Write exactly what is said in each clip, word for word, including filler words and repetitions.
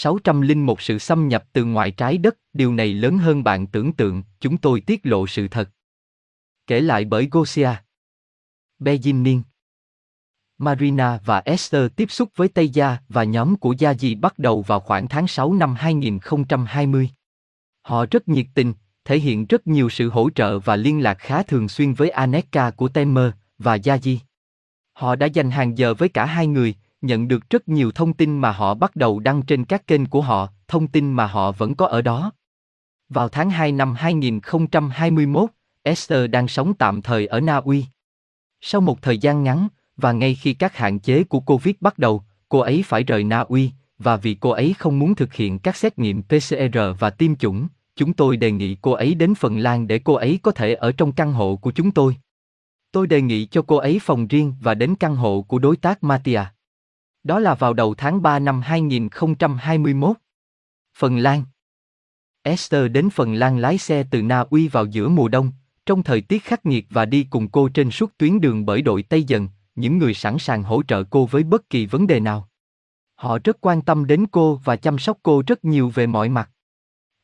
sáu trăm lẻ một sự xâm nhập từ ngoài trái đất, điều này lớn hơn bạn tưởng tượng, chúng tôi tiết lộ sự thật. Kể lại bởi Gosia, Benjamin, Marina và Esther tiếp xúc với Taygeta và nhóm của Yázhi bắt đầu vào khoảng tháng sáu năm hai nghìn không trăm hai mươi. Họ rất nhiệt tình, thể hiện rất nhiều sự hỗ trợ và liên lạc khá thường xuyên với Anéeka của Temer và Yázhi. Họ đã dành hàng giờ với cả hai người, nhận được rất nhiều thông tin mà họ bắt đầu đăng trên các kênh của họ, thông tin mà họ vẫn có ở đó. Vào tháng hai năm hai nghìn không trăm hai mươi mốt, Esther đang sống tạm thời ở Na Uy. Sau một thời gian ngắn, và ngay khi các hạn chế của Covid bắt đầu, cô ấy phải rời Na Uy, và vì cô ấy không muốn thực hiện các xét nghiệm pê xê rờ và tiêm chủng, chúng tôi đề nghị cô ấy đến Phần Lan để cô ấy có thể ở trong căn hộ của chúng tôi. Tôi đề nghị cho cô ấy phòng riêng và đến căn hộ của đối tác Mattia. Đó là vào đầu tháng ba năm hai nghìn không trăm hai mươi mốt. Phần Lan. Esther đến Phần Lan lái xe từ Na Uy vào giữa mùa đông, trong thời tiết khắc nghiệt và đi cùng cô trên suốt tuyến đường bởi đội Tây Dần, những người sẵn sàng hỗ trợ cô với bất kỳ vấn đề nào. Họ rất quan tâm đến cô và chăm sóc cô rất nhiều về mọi mặt.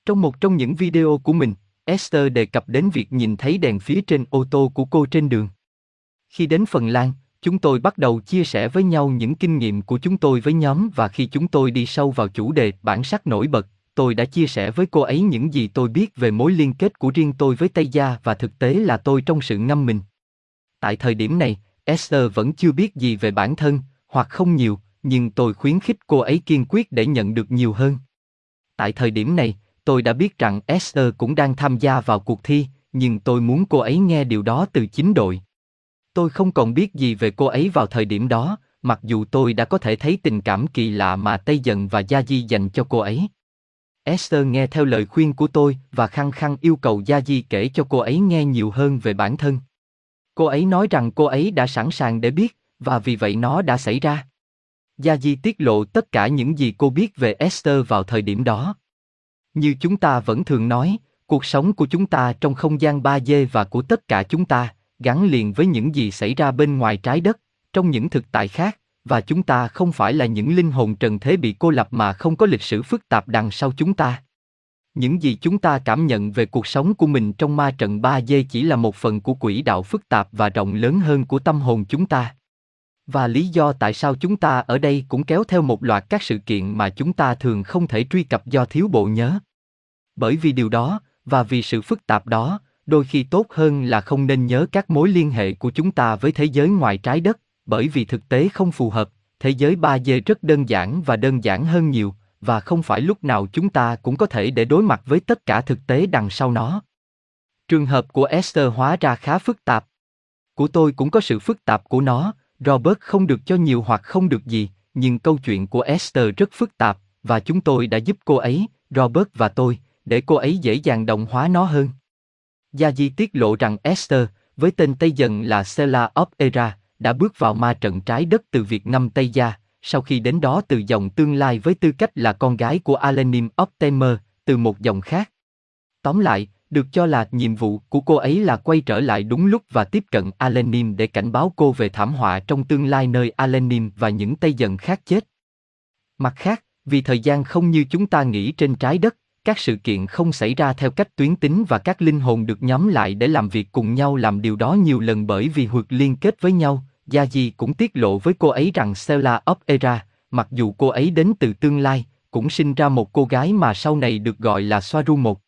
Trong một trong những video của mình, Esther đề cập đến việc nhìn thấy đèn phía trên ô tô của cô trên đường. Khi đến Phần Lan, chúng tôi bắt đầu chia sẻ với nhau những kinh nghiệm của chúng tôi với nhóm và khi chúng tôi đi sâu vào chủ đề bản sắc nổi bật, tôi đã chia sẻ với cô ấy những gì tôi biết về mối liên kết của riêng tôi với Taygeta và thực tế là tôi trong sự ngâm mình. Tại thời điểm này, Esther vẫn chưa biết gì về bản thân, hoặc không nhiều, nhưng tôi khuyến khích cô ấy kiên quyết để nhận được nhiều hơn. Tại thời điểm này, tôi đã biết rằng Esther cũng đang tham gia vào cuộc thi, nhưng tôi muốn cô ấy nghe điều đó từ chính đội. Tôi không còn biết gì về cô ấy vào thời điểm đó, mặc dù tôi đã có thể thấy tình cảm kỳ lạ mà Taygeta và Yázhi dành cho cô ấy. Esther nghe theo lời khuyên của tôi và khăng khăng yêu cầu Yázhi kể cho cô ấy nghe nhiều hơn về bản thân. Cô ấy nói rằng cô ấy đã sẵn sàng để biết, và vì vậy nó đã xảy ra. Yázhi tiết lộ tất cả những gì cô biết về Esther vào thời điểm đó. Như chúng ta vẫn thường nói, cuộc sống của chúng ta trong không gian ba D và của tất cả chúng ta, gắn liền với những gì xảy ra bên ngoài trái đất, trong những thực tại khác, và chúng ta không phải là những linh hồn trần thế bị cô lập mà không có lịch sử phức tạp đằng sau chúng ta. Những gì chúng ta cảm nhận về cuộc sống của mình trong ma trận ba D chỉ là một phần của quỹ đạo phức tạp và rộng lớn hơn của tâm hồn chúng ta. Và lý do tại sao chúng ta ở đây cũng kéo theo một loạt các sự kiện mà chúng ta thường không thể truy cập do thiếu bộ nhớ. Bởi vì điều đó, và vì sự phức tạp đó, đôi khi tốt hơn là không nên nhớ các mối liên hệ của chúng ta với thế giới ngoài trái đất, bởi vì thực tế không phù hợp, thế giới ba D rất đơn giản và đơn giản hơn nhiều, và không phải lúc nào chúng ta cũng có thể để đối mặt với tất cả thực tế đằng sau nó. Trường hợp của Esther hóa ra khá phức tạp. Của tôi cũng có sự phức tạp của nó, Robert không được cho nhiều hoặc không được gì, nhưng câu chuyện của Esther rất phức tạp, và chúng tôi đã giúp cô ấy, Robert và tôi, để cô ấy dễ dàng đồng hóa nó hơn. Yázhi tiết lộ rằng Esther, với tên Tây Dần là Sela of Erra, đã bước vào ma trận trái đất từ việc ngâm Taygeta, sau khi đến đó từ dòng tương lai với tư cách là con gái của Alenym of Temer, từ một dòng khác. Tóm lại, được cho là nhiệm vụ của cô ấy là quay trở lại đúng lúc và tiếp cận Alenym để cảnh báo cô về thảm họa trong tương lai nơi Alenym và những Taygeta khác chết. Mặt khác, vì thời gian không như chúng ta nghĩ trên trái đất, các sự kiện không xảy ra theo cách tuyến tính và các linh hồn được nhóm lại để làm việc cùng nhau làm điều đó nhiều lần bởi vì huyệt liên kết với nhau. Yázhi cũng tiết lộ với cô ấy rằng Sela of Erra, mặc dù cô ấy đến từ tương lai, cũng sinh ra một cô gái mà sau này được gọi là Swaruu X.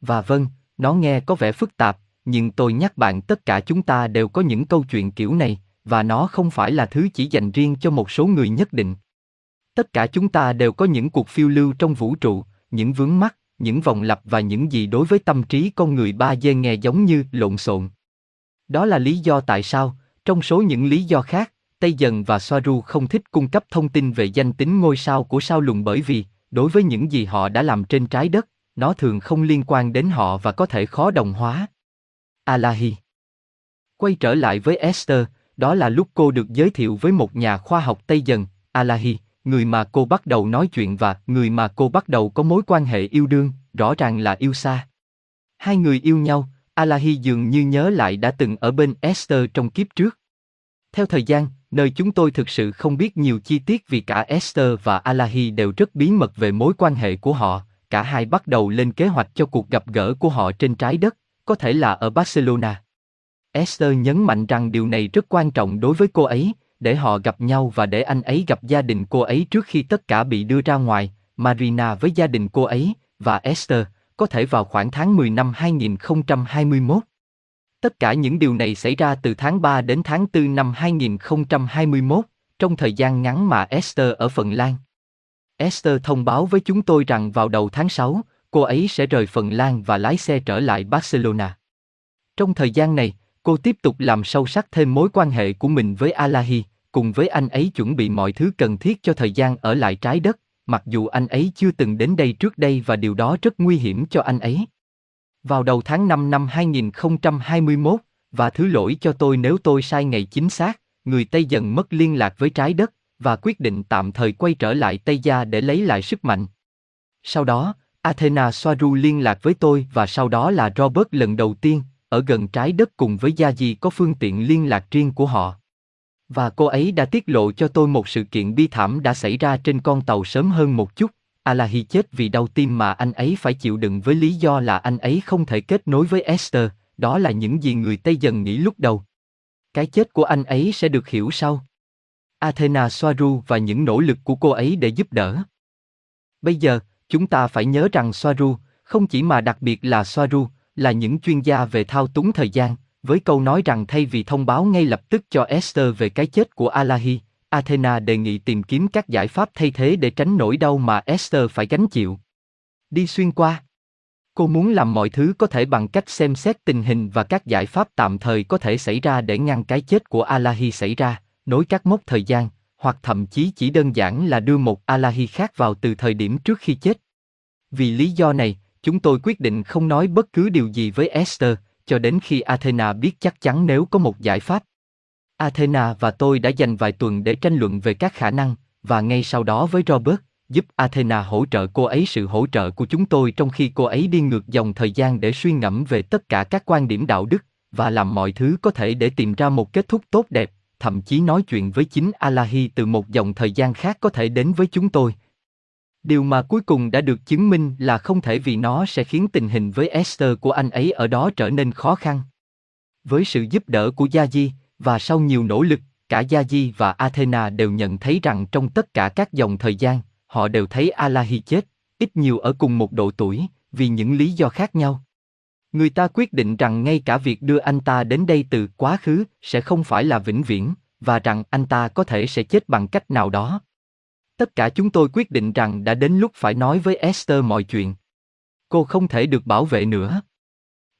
Và vâng, nó nghe có vẻ phức tạp, nhưng tôi nhắc bạn tất cả chúng ta đều có những câu chuyện kiểu này, và nó không phải là thứ chỉ dành riêng cho một số người nhất định. Tất cả chúng ta đều có những cuộc phiêu lưu trong vũ trụ, những vướng mắc, những vòng lặp và những gì đối với tâm trí con người ba D nghe giống như lộn xộn. Đó là lý do tại sao, trong số những lý do khác, Taygeta và Swaruu không thích cung cấp thông tin về danh tính ngôi sao của sao lùng bởi vì, đối với những gì họ đã làm trên trái đất, nó thường không liên quan đến họ và có thể khó đồng hóa. Alahi. Quay trở lại với Esther, đó là lúc cô được giới thiệu với một nhà khoa học Taygeta, Alahi, người mà cô bắt đầu nói chuyện và người mà cô bắt đầu có mối quan hệ yêu đương, rõ ràng là yêu xa. Hai người yêu nhau, Alahi dường như nhớ lại đã từng ở bên Esther trong kiếp trước. Theo thời gian, nơi chúng tôi thực sự không biết nhiều chi tiết vì cả Esther và Alahi đều rất bí mật về mối quan hệ của họ. Cả hai bắt đầu lên kế hoạch cho cuộc gặp gỡ của họ trên trái đất, có thể là ở Barcelona. Esther nhấn mạnh rằng điều này rất quan trọng đối với cô ấy, để họ gặp nhau và để anh ấy gặp gia đình cô ấy trước khi tất cả bị đưa ra ngoài. Marina với gia đình cô ấy, và Esther, có thể vào khoảng tháng mười năm hai nghìn không trăm hai mươi mốt. Tất cả những điều này xảy ra từ tháng ba đến tháng tư năm hai nghìn không trăm hai mươi mốt, trong thời gian ngắn mà Esther ở Phần Lan. Esther thông báo với chúng tôi rằng vào đầu tháng sáu, cô ấy sẽ rời Phần Lan và lái xe trở lại Barcelona. Trong thời gian này, cô tiếp tục làm sâu sắc thêm mối quan hệ của mình với Alahi, cùng với anh ấy chuẩn bị mọi thứ cần thiết cho thời gian ở lại trái đất, mặc dù anh ấy chưa từng đến đây trước đây và điều đó rất nguy hiểm cho anh ấy. Vào đầu tháng năm năm hai nghìn không trăm hai mươi mốt, và thứ lỗi cho tôi nếu tôi sai ngày chính xác, người Tây dần mất liên lạc với trái đất, và quyết định tạm thời quay trở lại Tây Gia để lấy lại sức mạnh. Sau đó, Athena Swaruu liên lạc với tôi và sau đó là Robert lần đầu tiên, ở gần trái đất cùng với Yázhi có phương tiện liên lạc riêng của họ. Và cô ấy đã tiết lộ cho tôi một sự kiện bi thảm đã xảy ra trên con tàu sớm hơn một chút. Alahi chết vì đau tim mà anh ấy phải chịu đựng với lý do là anh ấy không thể kết nối với Esther, đó là những gì người Tây dần nghĩ lúc đầu. Cái chết của anh ấy sẽ được hiểu sau. Athena Swaruu và những nỗ lực của cô ấy để giúp đỡ. Bây giờ, chúng ta phải nhớ rằng Swaruu, không chỉ mà đặc biệt là Swaruu, là những chuyên gia về thao túng thời gian, với câu nói rằng thay vì thông báo ngay lập tức cho Esther về cái chết của Alahi, Athena đề nghị tìm kiếm các giải pháp thay thế để tránh nỗi đau mà Esther phải gánh chịu. Đi xuyên qua. Cô muốn làm mọi thứ có thể bằng cách xem xét tình hình và các giải pháp tạm thời có thể xảy ra để ngăn cái chết của Alahi xảy ra, nối các mốc thời gian, hoặc thậm chí chỉ đơn giản là đưa một Alahi khác vào từ thời điểm trước khi chết. Vì lý do này, chúng tôi quyết định không nói bất cứ điều gì với Esther, cho đến khi Athena biết chắc chắn nếu có một giải pháp. Athena và tôi đã dành vài tuần để tranh luận về các khả năng, và ngay sau đó với Robert, giúp Athena hỗ trợ cô ấy sự hỗ trợ của chúng tôi trong khi cô ấy đi ngược dòng thời gian để suy ngẫm về tất cả các quan điểm đạo đức, và làm mọi thứ có thể để tìm ra một kết thúc tốt đẹp, thậm chí nói chuyện với chính Alahi từ một dòng thời gian khác có thể đến với chúng tôi. Điều mà cuối cùng đã được chứng minh là không thể vì nó sẽ khiến tình hình với Esther của anh ấy ở đó trở nên khó khăn. Với sự giúp đỡ của Yázhi, và sau nhiều nỗ lực, cả Yázhi và Athena đều nhận thấy rằng trong tất cả các dòng thời gian, họ đều thấy Alahi chết, ít nhiều ở cùng một độ tuổi, vì những lý do khác nhau. Người ta quyết định rằng ngay cả việc đưa anh ta đến đây từ quá khứ sẽ không phải là vĩnh viễn, và rằng anh ta có thể sẽ chết bằng cách nào đó. Tất cả chúng tôi quyết định rằng đã đến lúc phải nói với Esther mọi chuyện. Cô không thể được bảo vệ nữa.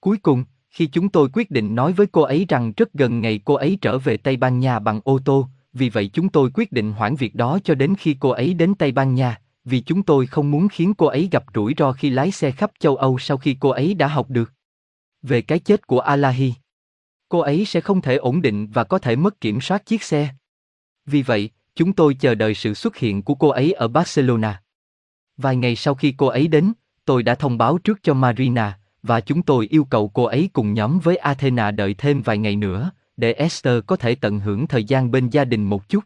Cuối cùng, khi chúng tôi quyết định nói với cô ấy rằng rất gần ngày cô ấy trở về Tây Ban Nha bằng ô tô, vì vậy chúng tôi quyết định hoãn việc đó cho đến khi cô ấy đến Tây Ban Nha, vì chúng tôi không muốn khiến cô ấy gặp rủi ro khi lái xe khắp châu Âu sau khi cô ấy đã học được. Về cái chết của Alahi, cô ấy sẽ không thể ổn định và có thể mất kiểm soát chiếc xe. Vì vậy, chúng tôi chờ đợi sự xuất hiện của cô ấy ở Barcelona. Vài ngày sau khi cô ấy đến, tôi đã thông báo trước cho Marina, và chúng tôi yêu cầu cô ấy cùng nhóm với Athena đợi thêm vài ngày nữa, để Esther có thể tận hưởng thời gian bên gia đình một chút.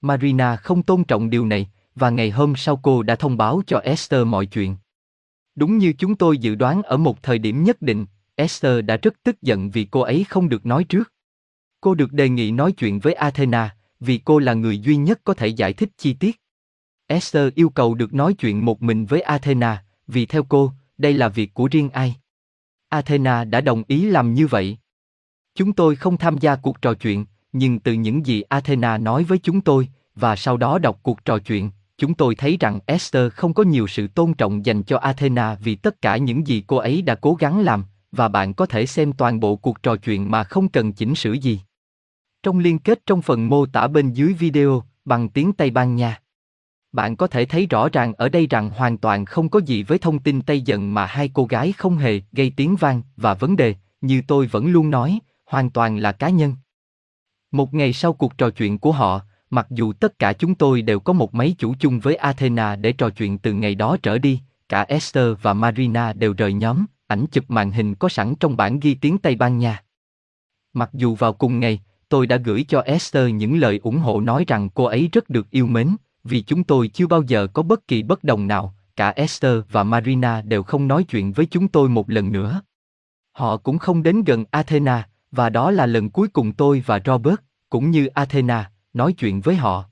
Marina không tôn trọng điều này, và ngày hôm sau cô đã thông báo cho Esther mọi chuyện. Đúng như chúng tôi dự đoán ở một thời điểm nhất định, Esther đã rất tức giận vì cô ấy không được nói trước. Cô được đề nghị nói chuyện với Athena, vì cô là người duy nhất có thể giải thích chi tiết. Esther yêu cầu được nói chuyện một mình với Athena, vì theo cô, đây là việc của riêng ai. Athena đã đồng ý làm như vậy. Chúng tôi không tham gia cuộc trò chuyện, nhưng từ những gì Athena nói với chúng tôi, và sau đó đọc cuộc trò chuyện, chúng tôi thấy rằng Esther không có nhiều sự tôn trọng dành cho Athena vì tất cả những gì cô ấy đã cố gắng làm, và bạn có thể xem toàn bộ cuộc trò chuyện mà không cần chỉnh sửa gì. Trong liên kết trong phần mô tả bên dưới video, bằng tiếng Tây Ban Nha. Bạn có thể thấy rõ ràng ở đây rằng hoàn toàn không có gì với thông tin Tây dần mà hai cô gái không hề gây tiếng vang và vấn đề, như tôi vẫn luôn nói, hoàn toàn là cá nhân. Một ngày sau cuộc trò chuyện của họ, mặc dù tất cả chúng tôi đều có một máy chủ chung với Athena để trò chuyện từ ngày đó trở đi, cả Esther và Marina đều rời nhóm, ảnh chụp màn hình có sẵn trong bản ghi tiếng Tây Ban Nha. Mặc dù vào cùng ngày, tôi đã gửi cho Esther những lời ủng hộ nói rằng cô ấy rất được yêu mến, vì chúng tôi chưa bao giờ có bất kỳ bất đồng nào, cả Esther và Marina đều không nói chuyện với chúng tôi một lần nữa. Họ cũng không đến gần Athena, và đó là lần cuối cùng tôi và Robert, cũng như Athena, nói chuyện với họ.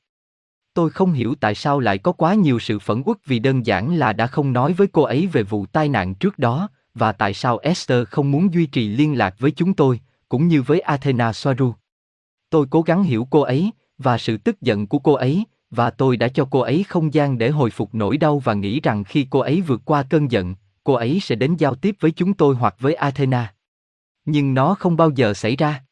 Tôi không hiểu tại sao lại có quá nhiều sự phẫn uất vì đơn giản là đã không nói với cô ấy về vụ tai nạn trước đó, và tại sao Esther không muốn duy trì liên lạc với chúng tôi, cũng như với Athena Swaruu. Tôi cố gắng hiểu cô ấy, và sự tức giận của cô ấy, và tôi đã cho cô ấy không gian để hồi phục nỗi đau và nghĩ rằng khi cô ấy vượt qua cơn giận, cô ấy sẽ đến giao tiếp với chúng tôi hoặc với Athena. Nhưng nó không bao giờ xảy ra.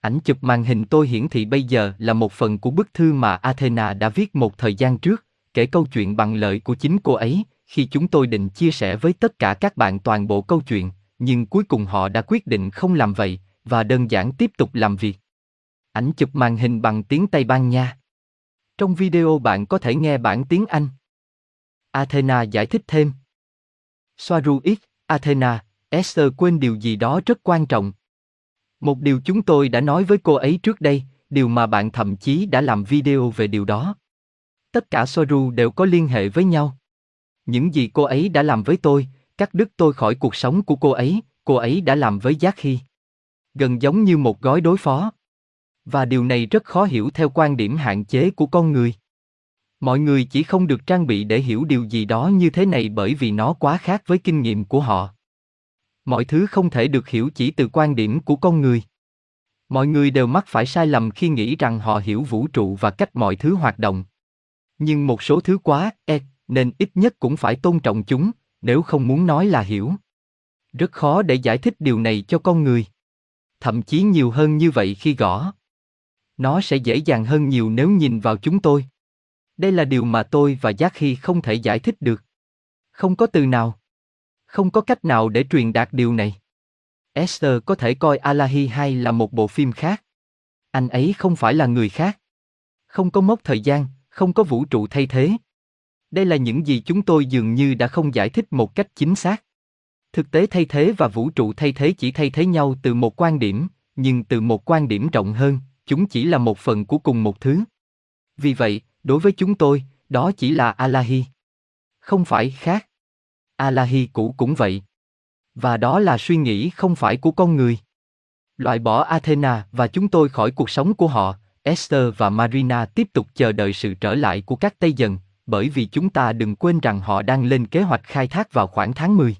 Ảnh chụp màn hình tôi hiển thị bây giờ là một phần của bức thư mà Athena đã viết một thời gian trước, kể câu chuyện bằng lời của chính cô ấy, khi chúng tôi định chia sẻ với tất cả các bạn toàn bộ câu chuyện, nhưng cuối cùng họ đã quyết định không làm vậy, và đơn giản tiếp tục làm việc. Ảnh chụp màn hình bằng tiếng Tây Ban Nha. Trong video bạn có thể nghe bản tiếng Anh. Athena giải thích thêm. Swaruu X, Athena, Esther quên điều gì đó rất quan trọng. Một điều chúng tôi đã nói với cô ấy trước đây, điều mà bạn thậm chí đã làm video về điều đó. Tất cả Swaruu đều có liên hệ với nhau. Những gì cô ấy đã làm với tôi, cắt đứt tôi khỏi cuộc sống của cô ấy, cô ấy đã làm với Jackie. Gần giống như một gói đối phó. Và điều này rất khó hiểu theo quan điểm hạn chế của con người. Mọi người chỉ không được trang bị để hiểu điều gì đó như thế này bởi vì nó quá khác với kinh nghiệm của họ. Mọi thứ không thể được hiểu chỉ từ quan điểm của con người. Mọi người đều mắc phải sai lầm khi nghĩ rằng họ hiểu vũ trụ và cách mọi thứ hoạt động. Nhưng một số thứ quá, e, nên ít nhất cũng phải tôn trọng chúng, nếu không muốn nói là hiểu. Rất khó để giải thích điều này cho con người. Thậm chí nhiều hơn như vậy khi gõ. Nó sẽ dễ dàng hơn nhiều nếu nhìn vào chúng tôi. Đây là điều mà tôi và Jackie không thể giải thích được. Không có từ nào. Không có cách nào để truyền đạt điều này. Esther có thể coi Alahi hay là một bộ phim khác. Anh ấy không phải là người khác. Không có mốc thời gian, không có vũ trụ thay thế. Đây là những gì chúng tôi dường như đã không giải thích một cách chính xác. Thực tế thay thế và vũ trụ thay thế chỉ thay thế nhau từ một quan điểm, nhưng từ một quan điểm rộng hơn, chúng chỉ là một phần của cùng một thứ. Vì vậy, đối với chúng tôi, đó chỉ là Alahi. Không phải khác. Alahi cũ cũng vậy. Và đó là suy nghĩ không phải của con người. Loại bỏ Athena và chúng tôi khỏi cuộc sống của họ, Esther và Marina tiếp tục chờ đợi sự trở lại của các Tây Dần, bởi vì chúng ta đừng quên rằng họ đang lên kế hoạch khai thác vào khoảng tháng mười.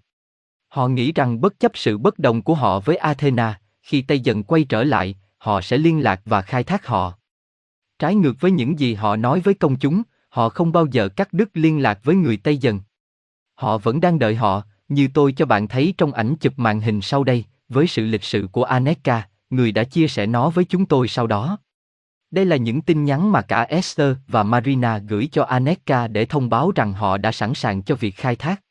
Họ nghĩ rằng bất chấp sự bất đồng của họ với Athena, khi Tây Dần quay trở lại, họ sẽ liên lạc và khai thác họ. Trái ngược với những gì họ nói với công chúng, họ không bao giờ cắt đứt liên lạc với người Tây Dần. Họ vẫn đang đợi họ, như tôi cho bạn thấy trong ảnh chụp màn hình sau đây, với sự lịch sự của Anéeka, người đã chia sẻ nó với chúng tôi sau đó. Đây là những tin nhắn mà cả Esther và Marina gửi cho Anéeka để thông báo rằng họ đã sẵn sàng cho việc khai thác.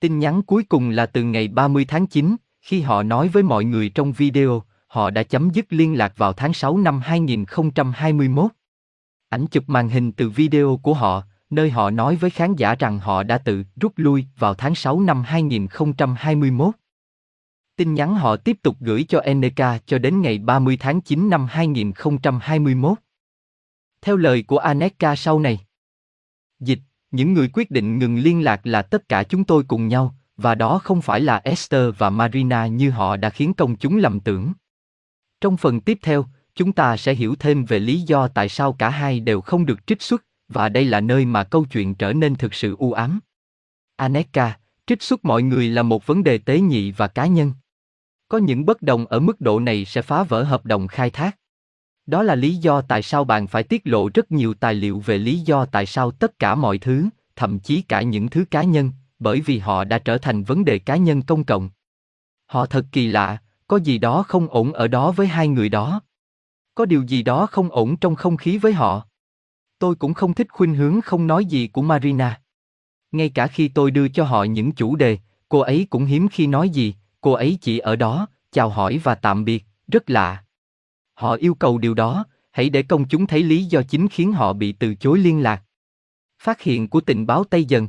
Tin nhắn cuối cùng là từ ngày ba mươi tháng chín, khi họ nói với mọi người trong video, họ đã chấm dứt liên lạc vào tháng sáu năm hai nghìn không trăm hai mươi mốt. Ảnh chụp màn hình từ video của họ, nơi họ nói với khán giả rằng họ đã tự rút lui vào tháng sáu năm hai nghìn không trăm hai mươi mốt. Tin nhắn họ tiếp tục gửi cho Anéeka cho đến ngày ba mươi tháng chín năm hai nghìn không trăm hai mươi mốt. Theo lời của Anéeka sau này, dịch, những người quyết định ngừng liên lạc là tất cả chúng tôi cùng nhau, và đó không phải là Esther và Marina như họ đã khiến công chúng lầm tưởng. Trong phần tiếp theo, chúng ta sẽ hiểu thêm về lý do tại sao cả hai đều không được trích xuất, và đây là nơi mà câu chuyện trở nên thực sự u ám. Anéeka, trích xuất mọi người là một vấn đề tế nhị và cá nhân. Có những bất đồng ở mức độ này sẽ phá vỡ hợp đồng khai thác. Đó là lý do tại sao bạn phải tiết lộ rất nhiều tài liệu về lý do tại sao tất cả mọi thứ, thậm chí cả những thứ cá nhân, bởi vì họ đã trở thành vấn đề cá nhân công cộng. Họ thật kỳ lạ, có gì đó không ổn ở đó với hai người đó. Có điều gì đó không ổn trong không khí với họ. Tôi cũng không thích khuynh hướng không nói gì của Marina. Ngay cả khi tôi đưa cho họ những chủ đề, cô ấy cũng hiếm khi nói gì, cô ấy chỉ ở đó, chào hỏi và tạm biệt, rất lạ. Họ yêu cầu điều đó, hãy để công chúng thấy lý do chính khiến họ bị từ chối liên lạc. Phát hiện của tình báo Tây Dần.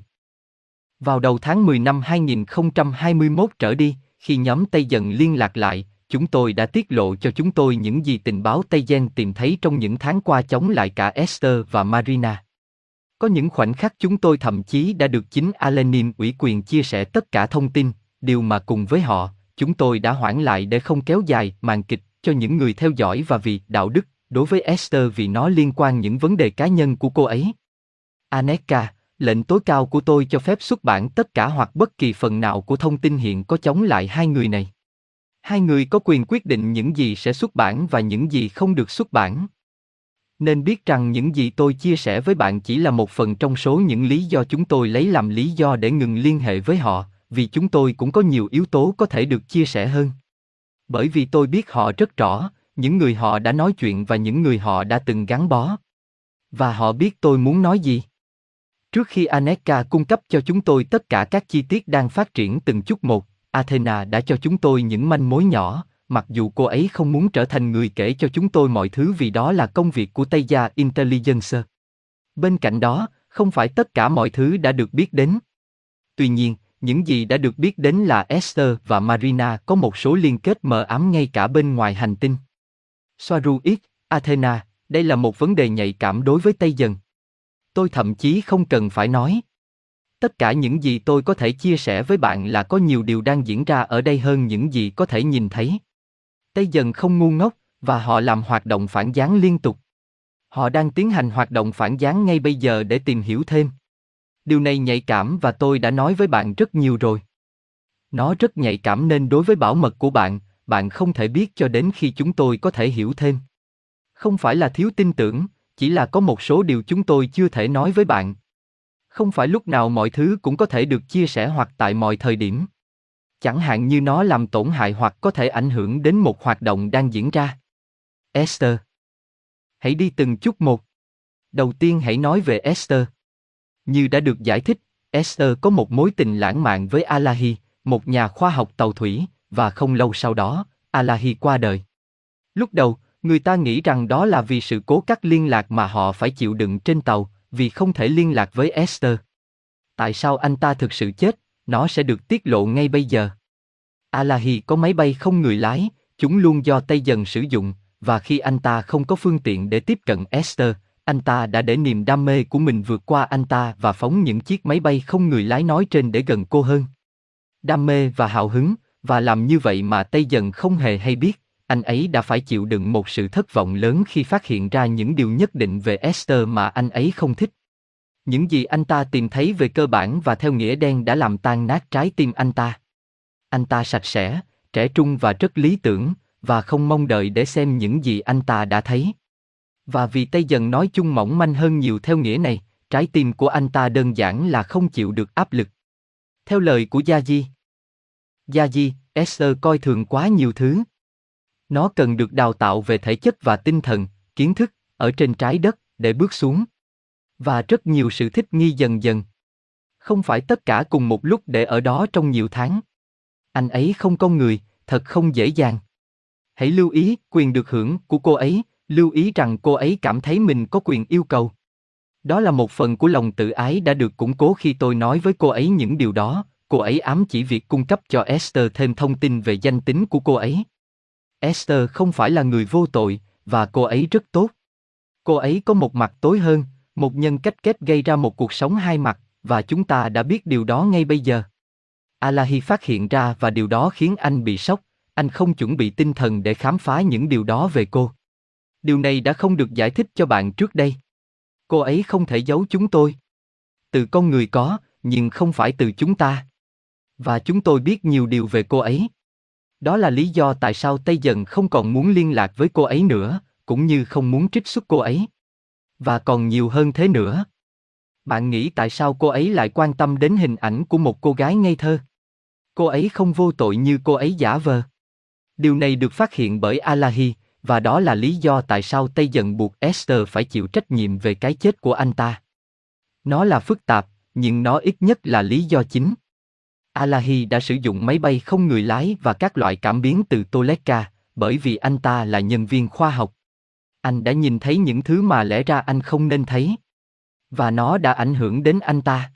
Vào đầu tháng mười năm hai nghìn không trăm hai mươi mốt trở đi, khi nhóm Tây Dần liên lạc lại, chúng tôi đã tiết lộ cho chúng tôi những gì tình báo Tây Gen tìm thấy trong những tháng qua chống lại cả Esther và Marina. Có những khoảnh khắc chúng tôi thậm chí đã được chính Alenym ủy quyền chia sẻ tất cả thông tin, điều mà cùng với họ, chúng tôi đã hoãn lại để không kéo dài màn kịch cho những người theo dõi và vì đạo đức, đối với Esther vì nó liên quan những vấn đề cá nhân của cô ấy. Anéeka, lệnh tối cao của tôi cho phép xuất bản tất cả hoặc bất kỳ phần nào của thông tin hiện có chống lại hai người này. Hai người có quyền quyết định những gì sẽ xuất bản và những gì không được xuất bản. Nên biết rằng những gì tôi chia sẻ với bạn chỉ là một phần trong số những lý do chúng tôi lấy làm lý do để ngừng liên hệ với họ, vì chúng tôi cũng có nhiều yếu tố có thể được chia sẻ hơn. Bởi vì tôi biết họ rất rõ, những người họ đã nói chuyện và những người họ đã từng gắn bó. Và họ biết tôi muốn nói gì. Trước khi Anéeka cung cấp cho chúng tôi tất cả các chi tiết đang phát triển từng chút một, Athena đã cho chúng tôi những manh mối nhỏ, mặc dù cô ấy không muốn trở thành người kể cho chúng tôi mọi thứ vì đó là công việc của Tayya Intelligence. Bên cạnh đó, không phải tất cả mọi thứ đã được biết đến. Tuy nhiên, những gì đã được biết đến là Esther và Marina có một số liên kết mờ ám ngay cả bên ngoài hành tinh. Swaruu X, Athena, đây là một vấn đề nhạy cảm đối với Tây Dân. Tôi thậm chí không cần phải nói. Tất cả những gì tôi có thể chia sẻ với bạn là có nhiều điều đang diễn ra ở đây hơn những gì có thể nhìn thấy. Tây Dân không ngu ngốc, và họ làm hoạt động phản gián liên tục. Họ đang tiến hành hoạt động phản gián ngay bây giờ để tìm hiểu thêm. Điều này nhạy cảm và tôi đã nói với bạn rất nhiều rồi. Nó rất nhạy cảm nên đối với bảo mật của bạn, bạn không thể biết cho đến khi chúng tôi có thể hiểu thêm. Không phải là thiếu tin tưởng, chỉ là có một số điều chúng tôi chưa thể nói với bạn. Không phải lúc nào mọi thứ cũng có thể được chia sẻ hoặc tại mọi thời điểm. Chẳng hạn như nó làm tổn hại hoặc có thể ảnh hưởng đến một hoạt động đang diễn ra. Esther. Hãy đi từng chút một. Đầu tiên hãy nói về Esther. Như đã được giải thích, Esther có một mối tình lãng mạn với Alahi, một nhà khoa học tàu thủy, và không lâu sau đó, Alahi qua đời. Lúc đầu, người ta nghĩ rằng đó là vì sự cố cắt liên lạc mà họ phải chịu đựng trên tàu, vì không thể liên lạc với Esther. Tại sao anh ta thực sự chết, nó sẽ được tiết lộ ngay bây giờ. Alahi có máy bay không người lái, chúng luôn do Tây Dần sử dụng, và khi anh ta không có phương tiện để tiếp cận Esther, anh ta đã để niềm đam mê của mình vượt qua anh ta và phóng những chiếc máy bay không người lái nói trên để gần cô hơn. Đam mê và hào hứng, và làm như vậy mà Tây Dần không hề hay biết, anh ấy đã phải chịu đựng một sự thất vọng lớn khi phát hiện ra những điều nhất định về Esther mà anh ấy không thích. Những gì anh ta tìm thấy về cơ bản và theo nghĩa đen đã làm tan nát trái tim anh ta. Anh ta sạch sẽ, trẻ trung và rất lý tưởng, và không mong đợi để xem những gì anh ta đã thấy. Và vì Tây Dần nói chung mỏng manh hơn nhiều theo nghĩa này, trái tim của anh ta đơn giản là không chịu được áp lực. Theo lời của Yázhi, Yázhi, Esther coi thường quá nhiều thứ. Nó cần được đào tạo về thể chất và tinh thần, kiến thức, ở trên trái đất, để bước xuống. Và rất nhiều sự thích nghi dần dần. Không phải tất cả cùng một lúc để ở đó trong nhiều tháng. Anh ấy không con người, thật không dễ dàng. Hãy lưu ý quyền được hưởng của cô ấy, lưu ý rằng cô ấy cảm thấy mình có quyền yêu cầu. Đó là một phần của lòng tự ái đã được củng cố khi tôi nói với cô ấy những điều đó. Cô ấy ám chỉ việc cung cấp cho Esther thêm thông tin về danh tính của cô ấy. Esther không phải là người vô tội, và cô ấy rất tốt. Cô ấy có một mặt tối hơn, một nhân cách kép gây ra một cuộc sống hai mặt, và chúng ta đã biết điều đó ngay bây giờ. Alahi phát hiện ra và điều đó khiến anh bị sốc, anh không chuẩn bị tinh thần để khám phá những điều đó về cô. Điều này đã không được giải thích cho bạn trước đây. Cô ấy không thể giấu chúng tôi. Từ con người có, nhưng không phải từ chúng ta. Và chúng tôi biết nhiều điều về cô ấy. Đó là lý do tại sao Tây Dần không còn muốn liên lạc với cô ấy nữa, cũng như không muốn trích xuất cô ấy. Và còn nhiều hơn thế nữa. Bạn nghĩ tại sao cô ấy lại quan tâm đến hình ảnh của một cô gái ngây thơ? Cô ấy không vô tội như cô ấy giả vờ. Điều này được phát hiện bởi Alahi, và đó là lý do tại sao Tây Dần buộc Esther phải chịu trách nhiệm về cái chết của anh ta. Nó là phức tạp, nhưng nó ít nhất là lý do chính. Alahi đã sử dụng máy bay không người lái và các loại cảm biến từ Toledka, bởi vì anh ta là nhân viên khoa học. Anh đã nhìn thấy những thứ mà lẽ ra anh không nên thấy. Và nó đã ảnh hưởng đến anh ta.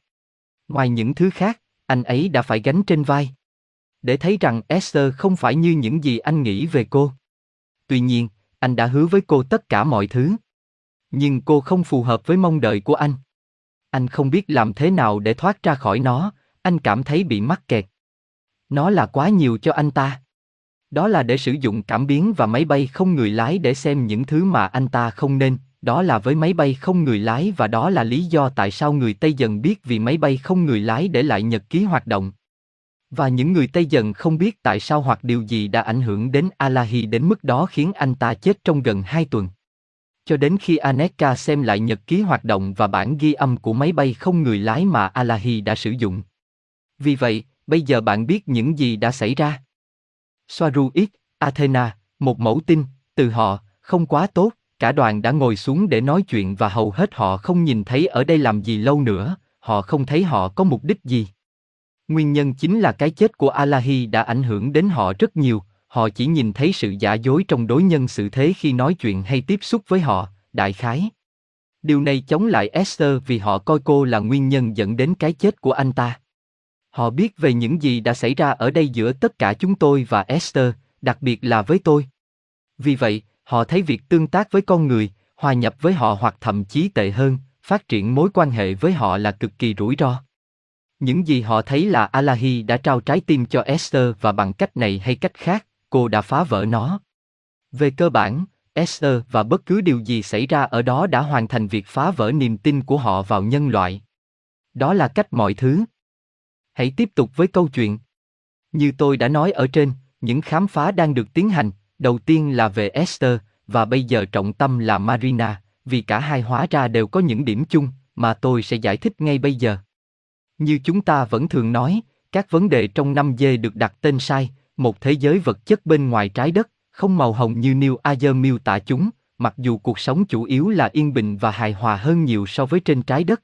Ngoài những thứ khác, anh ấy đã phải gánh trên vai. để thấy rằng Esther không phải như những gì anh nghĩ về cô. Tuy nhiên, anh đã hứa với cô tất cả mọi thứ. Nhưng cô không phù hợp với mong đợi của anh. Anh không biết làm thế nào để thoát ra khỏi nó, anh cảm thấy bị mắc kẹt. Nó là quá nhiều cho anh ta. Đó là để sử dụng cảm biến và máy bay không người lái để xem những thứ mà anh ta không nên. Đó là với máy bay không người lái và đó là lý do tại sao người Tây dần biết vì máy bay không người lái để lại nhật ký hoạt động. Và những người Tây dần không biết tại sao hoặc điều gì đã ảnh hưởng đến Alahi đến mức đó khiến anh ta chết trong gần hai tuần. Cho đến khi Anéeka xem lại nhật ký hoạt động và bản ghi âm của máy bay không người lái mà Alahi đã sử dụng. Vì vậy, bây giờ bạn biết những gì đã xảy ra. Swaruu X, Athena, một mẫu tin, từ họ, không quá tốt. Cả đoàn đã ngồi xuống để nói chuyện và hầu hết họ không nhìn thấy ở đây làm gì lâu nữa, họ không thấy họ có mục đích gì. Nguyên nhân chính là cái chết của Alahi đã ảnh hưởng đến họ rất nhiều, họ chỉ nhìn thấy sự giả dối trong đối nhân xử thế khi nói chuyện hay tiếp xúc với họ, đại khái. Điều này chống lại Esther vì họ coi cô là nguyên nhân dẫn đến cái chết của anh ta. Họ biết về những gì đã xảy ra ở đây giữa tất cả chúng tôi và Esther, đặc biệt là với tôi. Vì vậy, họ thấy việc tương tác với con người, hòa nhập với họ hoặc thậm chí tệ hơn, phát triển mối quan hệ với họ là cực kỳ rủi ro. Những gì họ thấy là Alahi đã trao trái tim cho Esther và bằng cách này hay cách khác, cô đã phá vỡ nó. Về cơ bản, Esther và bất cứ điều gì xảy ra ở đó đã hoàn thành việc phá vỡ niềm tin của họ vào nhân loại. Đó là cách mọi thứ. Hãy tiếp tục với câu chuyện. Như tôi đã nói ở trên, những khám phá đang được tiến hành. Đầu tiên là về Esther, và bây giờ trọng tâm là Marina, vì cả hai hóa ra đều có những điểm chung mà tôi sẽ giải thích ngay bây giờ. Như chúng ta vẫn thường nói, các vấn đề trong năm D được đặt tên sai, một thế giới vật chất bên ngoài trái đất, không màu hồng như New Age miêu tả chúng, mặc dù cuộc sống chủ yếu là yên bình và hài hòa hơn nhiều so với trên trái đất.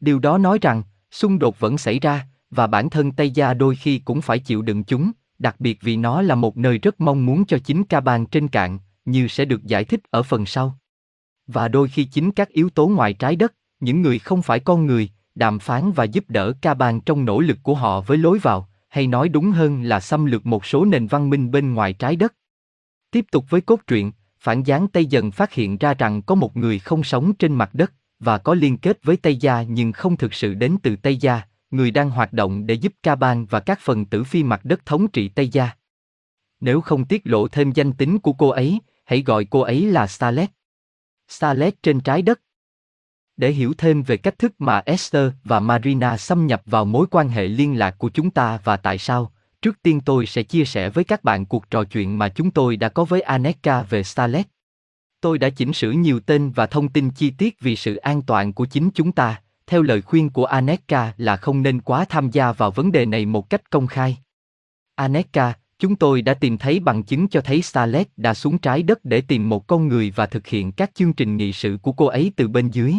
Điều đó nói rằng, xung đột vẫn xảy ra, và bản thân Taygeta đôi khi cũng phải chịu đựng chúng. Đặc biệt vì nó là một nơi rất mong muốn cho chính Caban trên cạn, như sẽ được giải thích ở phần sau. Và đôi khi chính các yếu tố ngoài trái đất, những người không phải con người, đàm phán và giúp đỡ Caban trong nỗ lực của họ với lối vào, hay nói đúng hơn là xâm lược một số nền văn minh bên ngoài trái đất. Tiếp tục với cốt truyện, phản gián Tây dần phát hiện ra rằng có một người không sống trên mặt đất, và có liên kết với Taygeta nhưng không thực sự đến từ Taygeta. Người đang hoạt động để giúp Caban và các phần tử phi mặt đất thống trị Taygeta. Nếu không tiết lộ thêm danh tính của cô ấy, hãy gọi cô ấy là Starlet. Starlet trên trái đất. Để hiểu thêm về cách thức mà Esther và Marina xâm nhập vào mối quan hệ liên lạc của chúng ta và tại sao, trước tiên tôi sẽ chia sẻ với các bạn cuộc trò chuyện mà chúng tôi đã có với Anéeka về Starlet. Tôi đã chỉnh sửa nhiều tên và thông tin chi tiết vì sự an toàn của chính chúng ta. Theo lời khuyên của Anéeka là không nên quá tham gia vào vấn đề này một cách công khai. Anéeka, chúng tôi đã tìm thấy bằng chứng cho thấy Starlet đã xuống trái đất để tìm một con người và thực hiện các chương trình nghị sự của cô ấy từ bên dưới.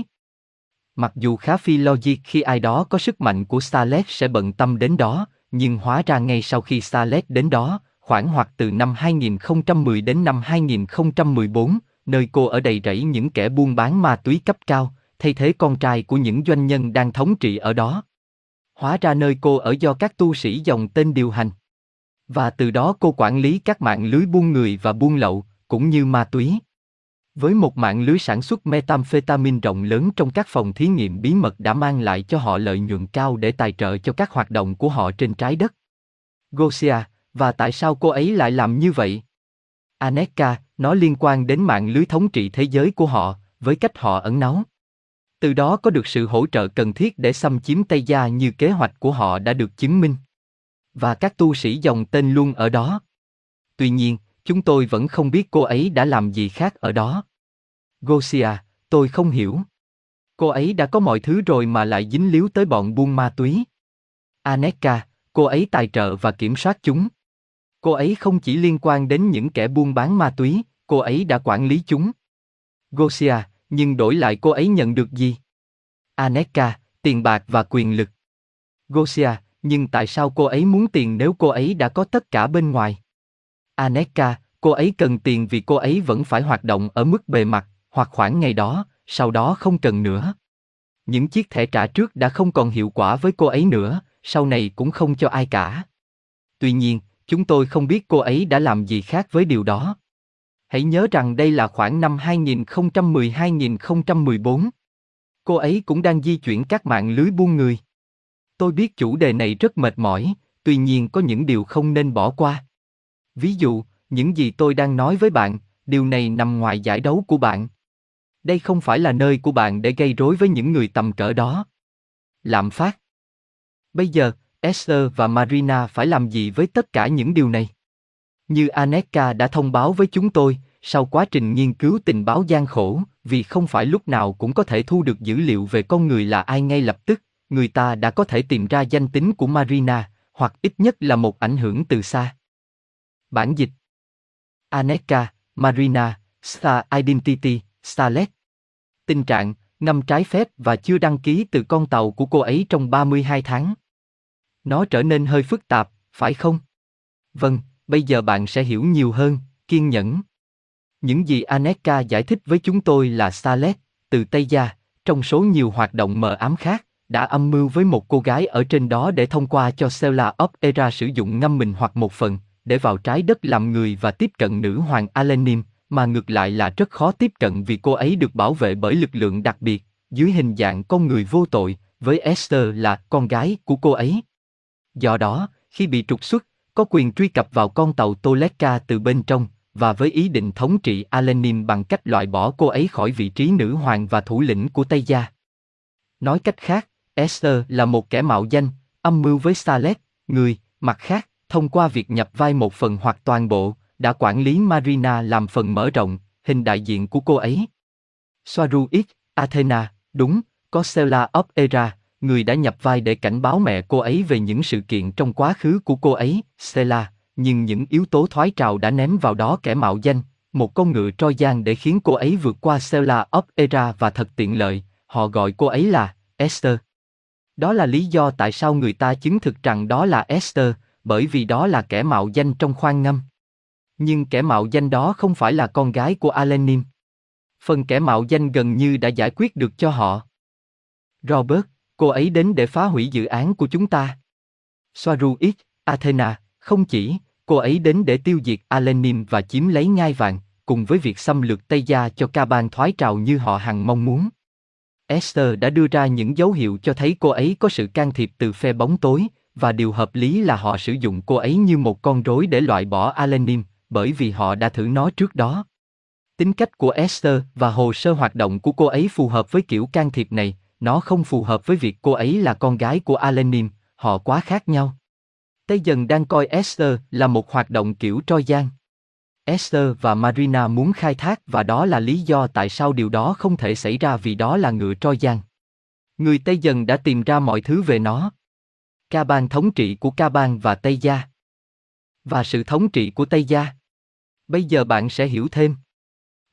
Mặc dù khá phi logic khi ai đó có sức mạnh của Starlet sẽ bận tâm đến đó, nhưng hóa ra ngay sau khi Starlet đến đó, khoảng hoặc từ năm hai nghìn không trăm mười đến năm hai nghìn không trăm mười bốn, nơi cô ở đầy rẫy những kẻ buôn bán ma túy cấp cao, thay thế con trai của những doanh nhân đang thống trị ở đó. Hóa ra nơi cô ở do các tu sĩ dòng tên điều hành. Và từ đó cô quản lý các mạng lưới buôn người và buôn lậu, cũng như ma túy. Với một mạng lưới sản xuất methamphetamine rộng lớn trong các phòng thí nghiệm bí mật đã mang lại cho họ lợi nhuận cao để tài trợ cho các hoạt động của họ trên trái đất. Gosia, và tại sao cô ấy lại làm như vậy? Anéeka, nó liên quan đến mạng lưới thống trị thế giới của họ, với cách họ ẩn náu. Từ đó có được sự hỗ trợ cần thiết để xâm chiếm Taygeta như kế hoạch của họ đã được chứng minh. Và các tu sĩ dòng tên luôn ở đó. Tuy nhiên, chúng tôi vẫn không biết cô ấy đã làm gì khác ở đó. Gosia, tôi không hiểu. Cô ấy đã có mọi thứ rồi mà lại dính líu tới bọn buôn ma túy. Anéeka, cô ấy tài trợ và kiểm soát chúng. Cô ấy không chỉ liên quan đến những kẻ buôn bán ma túy, cô ấy đã quản lý chúng. Gosia, nhưng đổi lại cô ấy nhận được gì? Anéeka, tiền bạc và quyền lực. Gosia, nhưng tại sao cô ấy muốn tiền nếu cô ấy đã có tất cả bên ngoài? Anéeka, cô ấy cần tiền vì cô ấy vẫn phải hoạt động ở mức bề mặt, hoặc khoảng ngày đó, sau đó không cần nữa. Những chiếc thẻ trả trước đã không còn hiệu quả với cô ấy nữa, sau này cũng không cho ai cả. Tuy nhiên, chúng tôi không biết cô ấy đã làm gì khác với điều đó. Hãy nhớ rằng đây là khoảng năm hai nghìn không trăm mười hai đến hai nghìn không trăm mười bốn. Cô ấy cũng đang di chuyển các mạng lưới buôn người. Tôi biết chủ đề này rất mệt mỏi, tuy nhiên có những điều không nên bỏ qua. Ví dụ, những gì tôi đang nói với bạn, điều này nằm ngoài giải đấu của bạn. Đây không phải là nơi của bạn để gây rối với những người tầm cỡ đó. Lạm phát. Bây giờ, Esther và Marina phải làm gì với tất cả những điều này? Như Anéeka đã thông báo với chúng tôi, sau quá trình nghiên cứu tình báo gian khổ, vì không phải lúc nào cũng có thể thu được dữ liệu về con người là ai ngay lập tức, người ta đã có thể tìm ra danh tính của Marina, hoặc ít nhất là một ảnh hưởng từ xa. Bản dịch Anéeka, Marina, Star Identity, Starlet. Tình trạng, năm trái phép và chưa đăng ký từ con tàu của cô ấy trong ba mươi hai tháng. Nó trở nên hơi phức tạp, phải không? Vâng, bây giờ bạn sẽ hiểu nhiều hơn, kiên nhẫn. Những gì Anéeka giải thích với chúng tôi là Starlet, từ Tây Gia, trong số nhiều hoạt động mờ ám khác, đã âm mưu với một cô gái ở trên đó để thông qua cho Sela of Erra sử dụng ngâm mình hoặc một phần, để vào trái đất làm người và tiếp cận nữ hoàng Alenym, mà ngược lại là rất khó tiếp cận vì cô ấy được bảo vệ bởi lực lượng đặc biệt, dưới hình dạng con người vô tội, với Esther là con gái của cô ấy. Do đó, khi bị trục xuất, có quyền truy cập vào con tàu Toledka từ bên trong, và với ý định thống trị Alenym bằng cách loại bỏ cô ấy khỏi vị trí nữ hoàng và thủ lĩnh của Tây Gia. Nói cách khác, Esther là một kẻ mạo danh, âm mưu với Starlet, người, mặt khác, thông qua việc nhập vai một phần hoặc toàn bộ, đã quản lý Marina làm phần mở rộng, hình đại diện của cô ấy. Swaruu X, Athena, đúng, có Sela of Erra, người đã nhập vai để cảnh báo mẹ cô ấy về những sự kiện trong quá khứ của cô ấy, Sela, nhưng những yếu tố thoái trào đã ném vào đó kẻ mạo danh, một con ngựa Trojan để khiến cô ấy vượt qua Sela of Erra và thật tiện lợi, họ gọi cô ấy là Esther. Đó là lý do tại sao người ta chứng thực rằng đó là Esther, bởi vì đó là kẻ mạo danh trong khoang ngâm. Nhưng kẻ mạo danh đó không phải là con gái của Alenym. Phần kẻ mạo danh gần như đã giải quyết được cho họ. Robert, cô ấy đến để phá hủy dự án của chúng ta. Swaruu X, Athena, không chỉ, cô ấy đến để tiêu diệt Alenym và chiếm lấy ngai vàng, cùng với việc xâm lược Tây Gia cho Caban thoái trào như họ hằng mong muốn. Esther đã đưa ra những dấu hiệu cho thấy cô ấy có sự can thiệp từ phe bóng tối, và điều hợp lý là họ sử dụng cô ấy như một con rối để loại bỏ Alenym, bởi vì họ đã thử nó trước đó. Tính cách của Esther và hồ sơ hoạt động của cô ấy phù hợp với kiểu can thiệp này, nó không phù hợp với việc cô ấy là con gái của Alenym, họ quá khác nhau. Tây dần đang coi Esther là một hoạt động kiểu Trojan. Esther và Marina muốn khai thác và đó là lý do tại sao điều đó không thể xảy ra vì đó là ngựa Trojan. Người Tây dần đã tìm ra mọi thứ về nó. Caban thống trị của Caban và Tây Gia. Và sự thống trị của Tây Gia. Bây giờ bạn sẽ hiểu thêm.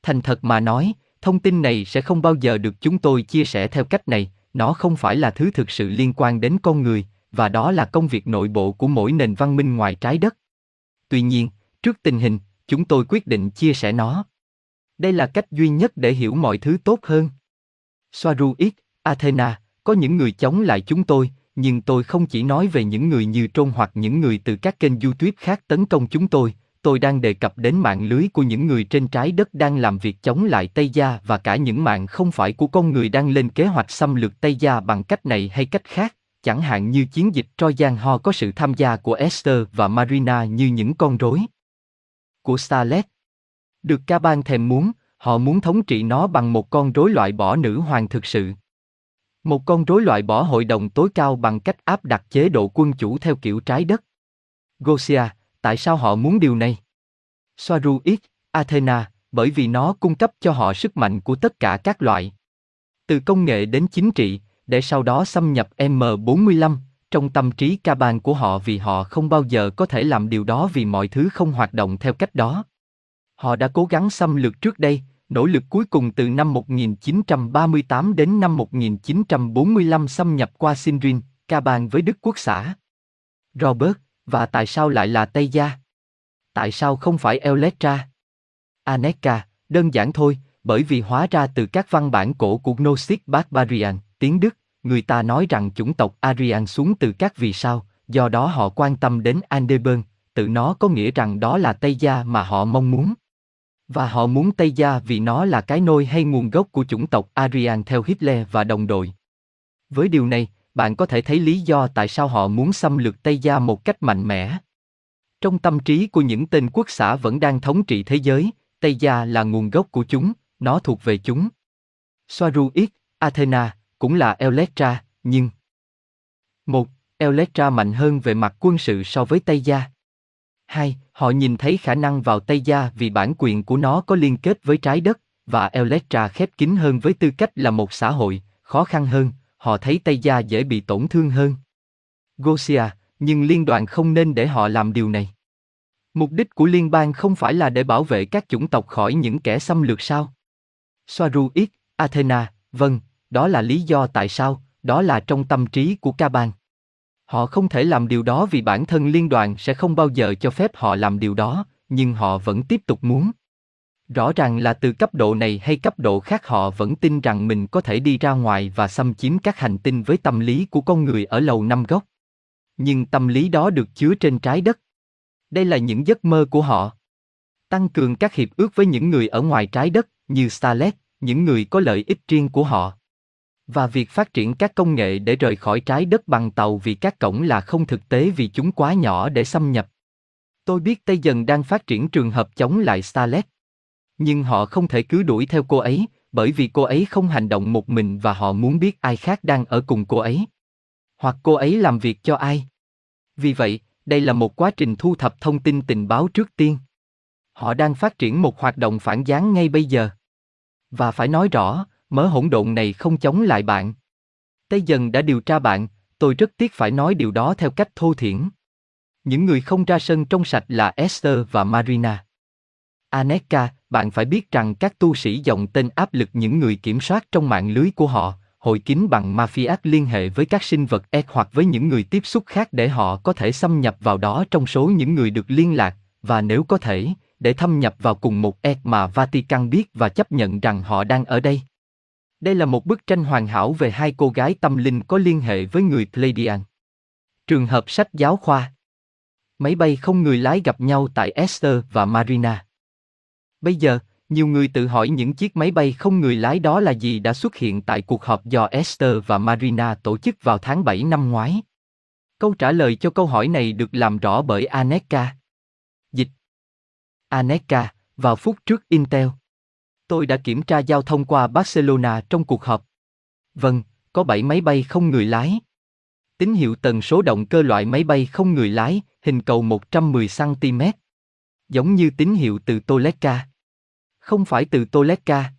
Thành thật mà nói, thông tin này sẽ không bao giờ được chúng tôi chia sẻ theo cách này, nó không phải là thứ thực sự liên quan đến con người, và đó là công việc nội bộ của mỗi nền văn minh ngoài trái đất. Tuy nhiên, trước tình hình, chúng tôi quyết định chia sẻ nó. Đây là cách duy nhất để hiểu mọi thứ tốt hơn. Swaruu X, Athena, có những người chống lại chúng tôi, nhưng tôi không chỉ nói về những người như trôn hoặc những người từ các kênh YouTube khác tấn công chúng tôi. Tôi đang đề cập đến mạng lưới của những người trên trái đất đang làm việc chống lại Tây Gia và cả những mạng không phải của con người đang lên kế hoạch xâm lược Tây Gia bằng cách này hay cách khác, chẳng hạn như chiến dịch Trojan Ho có sự tham gia của Esther và Marina như những con rối của Starlet. Được Caban thèm muốn, họ muốn thống trị nó bằng một con rối loại bỏ nữ hoàng thực sự. Một con rối loại bỏ hội đồng tối cao bằng cách áp đặt chế độ quân chủ theo kiểu trái đất. Gosia, tại sao họ muốn điều này? Swaruu X, Athena, bởi vì nó cung cấp cho họ sức mạnh của tất cả các loại. Từ công nghệ đến chính trị, để sau đó xâm nhập M bốn mươi lăm, trong tâm trí Caban của họ vì họ không bao giờ có thể làm điều đó vì mọi thứ không hoạt động theo cách đó. Họ đã cố gắng xâm lược trước đây, nỗ lực cuối cùng từ năm một nghìn chín trăm ba mươi tám đến năm một nghìn chín trăm bốn mươi lăm xâm nhập qua Sindrin, Caban với Đức Quốc xã. Robert, và tại sao lại là Tây Gia? Tại sao không phải Electra? Anéeka, đơn giản thôi, bởi vì hóa ra từ các văn bản cổ của Gnostic Barbarian, tiếng Đức, người ta nói rằng chủng tộc Aryan xuống từ các vì sao, do đó họ quan tâm đến Ahnenerbe, tự nó có nghĩa rằng đó là Taygeta mà họ mong muốn. Và họ muốn Taygeta vì nó là cái nôi hay nguồn gốc của chủng tộc Aryan theo Hitler và đồng đội. Với điều này, bạn có thể thấy lý do tại sao họ muốn xâm lược Taygeta một cách mạnh mẽ. Trong tâm trí của những tên quốc xã vẫn đang thống trị thế giới, Taygeta là nguồn gốc của chúng, nó thuộc về chúng. Swaruu X, Athena, cũng là Electra, nhưng... một. Electra mạnh hơn về mặt quân sự so với Taygeta. hai. Họ nhìn thấy khả năng vào Taygeta vì bản quyền của nó có liên kết với trái đất, và Electra khép kín hơn với tư cách là một xã hội, khó khăn hơn, họ thấy Taygeta dễ bị tổn thương hơn. Gosia, nhưng liên đoàn không nên để họ làm điều này. Mục đích của liên bang không phải là để bảo vệ các chủng tộc khỏi những kẻ xâm lược sao? Swaruu X, Athena, vâng, đó là lý do tại sao, đó là trong tâm trí của Caban. Họ không thể làm điều đó vì bản thân liên đoàn sẽ không bao giờ cho phép họ làm điều đó, nhưng họ vẫn tiếp tục muốn. Rõ ràng là từ cấp độ này hay cấp độ khác họ vẫn tin rằng mình có thể đi ra ngoài và xâm chiếm các hành tinh với tâm lý của con người ở lầu năm góc. Nhưng tâm lý đó được chứa trên trái đất. Đây là những giấc mơ của họ. Tăng cường các hiệp ước với những người ở ngoài trái đất, như Starlet, những người có lợi ích riêng của họ. Và việc phát triển các công nghệ để rời khỏi trái đất bằng tàu vì các cổng là không thực tế vì chúng quá nhỏ để xâm nhập. Tôi biết Tây dần đang phát triển trường hợp chống lại Starlet. Nhưng họ không thể cứ đuổi theo cô ấy, bởi vì cô ấy không hành động một mình và họ muốn biết ai khác đang ở cùng cô ấy. Hoặc cô ấy làm việc cho ai. Vì vậy, đây là một quá trình thu thập thông tin tình báo trước tiên. Họ đang phát triển một hoạt động phản gián ngay bây giờ. Và phải nói rõ, mớ hỗn độn này không chống lại bạn. Tây dần đã điều tra bạn, tôi rất tiếc phải nói điều đó theo cách thô thiển. Những người không ra sân trong sạch là Esther và Marina. Anéeka, bạn phải biết rằng các tu sĩ dòng tên áp lực những người kiểm soát trong mạng lưới của họ, hội kín bằng mafia liên hệ với các sinh vật E hoặc với những người tiếp xúc khác để họ có thể xâm nhập vào đó trong số những người được liên lạc, và nếu có thể, để thâm nhập vào cùng một E mà Vatican biết và chấp nhận rằng họ đang ở đây. Đây là một bức tranh hoàn hảo về hai cô gái tâm linh có liên hệ với người Pleiadian. Trường hợp sách giáo khoa. Máy bay không người lái gặp nhau tại Esther và Marina. Bây giờ, nhiều người tự hỏi những chiếc máy bay không người lái đó là gì đã xuất hiện tại cuộc họp do Esther và Marina tổ chức vào tháng bảy năm ngoái. Câu trả lời cho câu hỏi này được làm rõ bởi Anéeka. Dịch. Anéeka, vào phút trước Intel. Tôi đã kiểm tra giao thông qua Barcelona trong cuộc họp. Vâng, có bảy máy bay không người lái. Tín hiệu tần số động cơ loại máy bay không người lái, hình cầu một trăm mười xăng-ti-mét. Giống như tín hiệu từ Toledka. Không phải từ Toledka.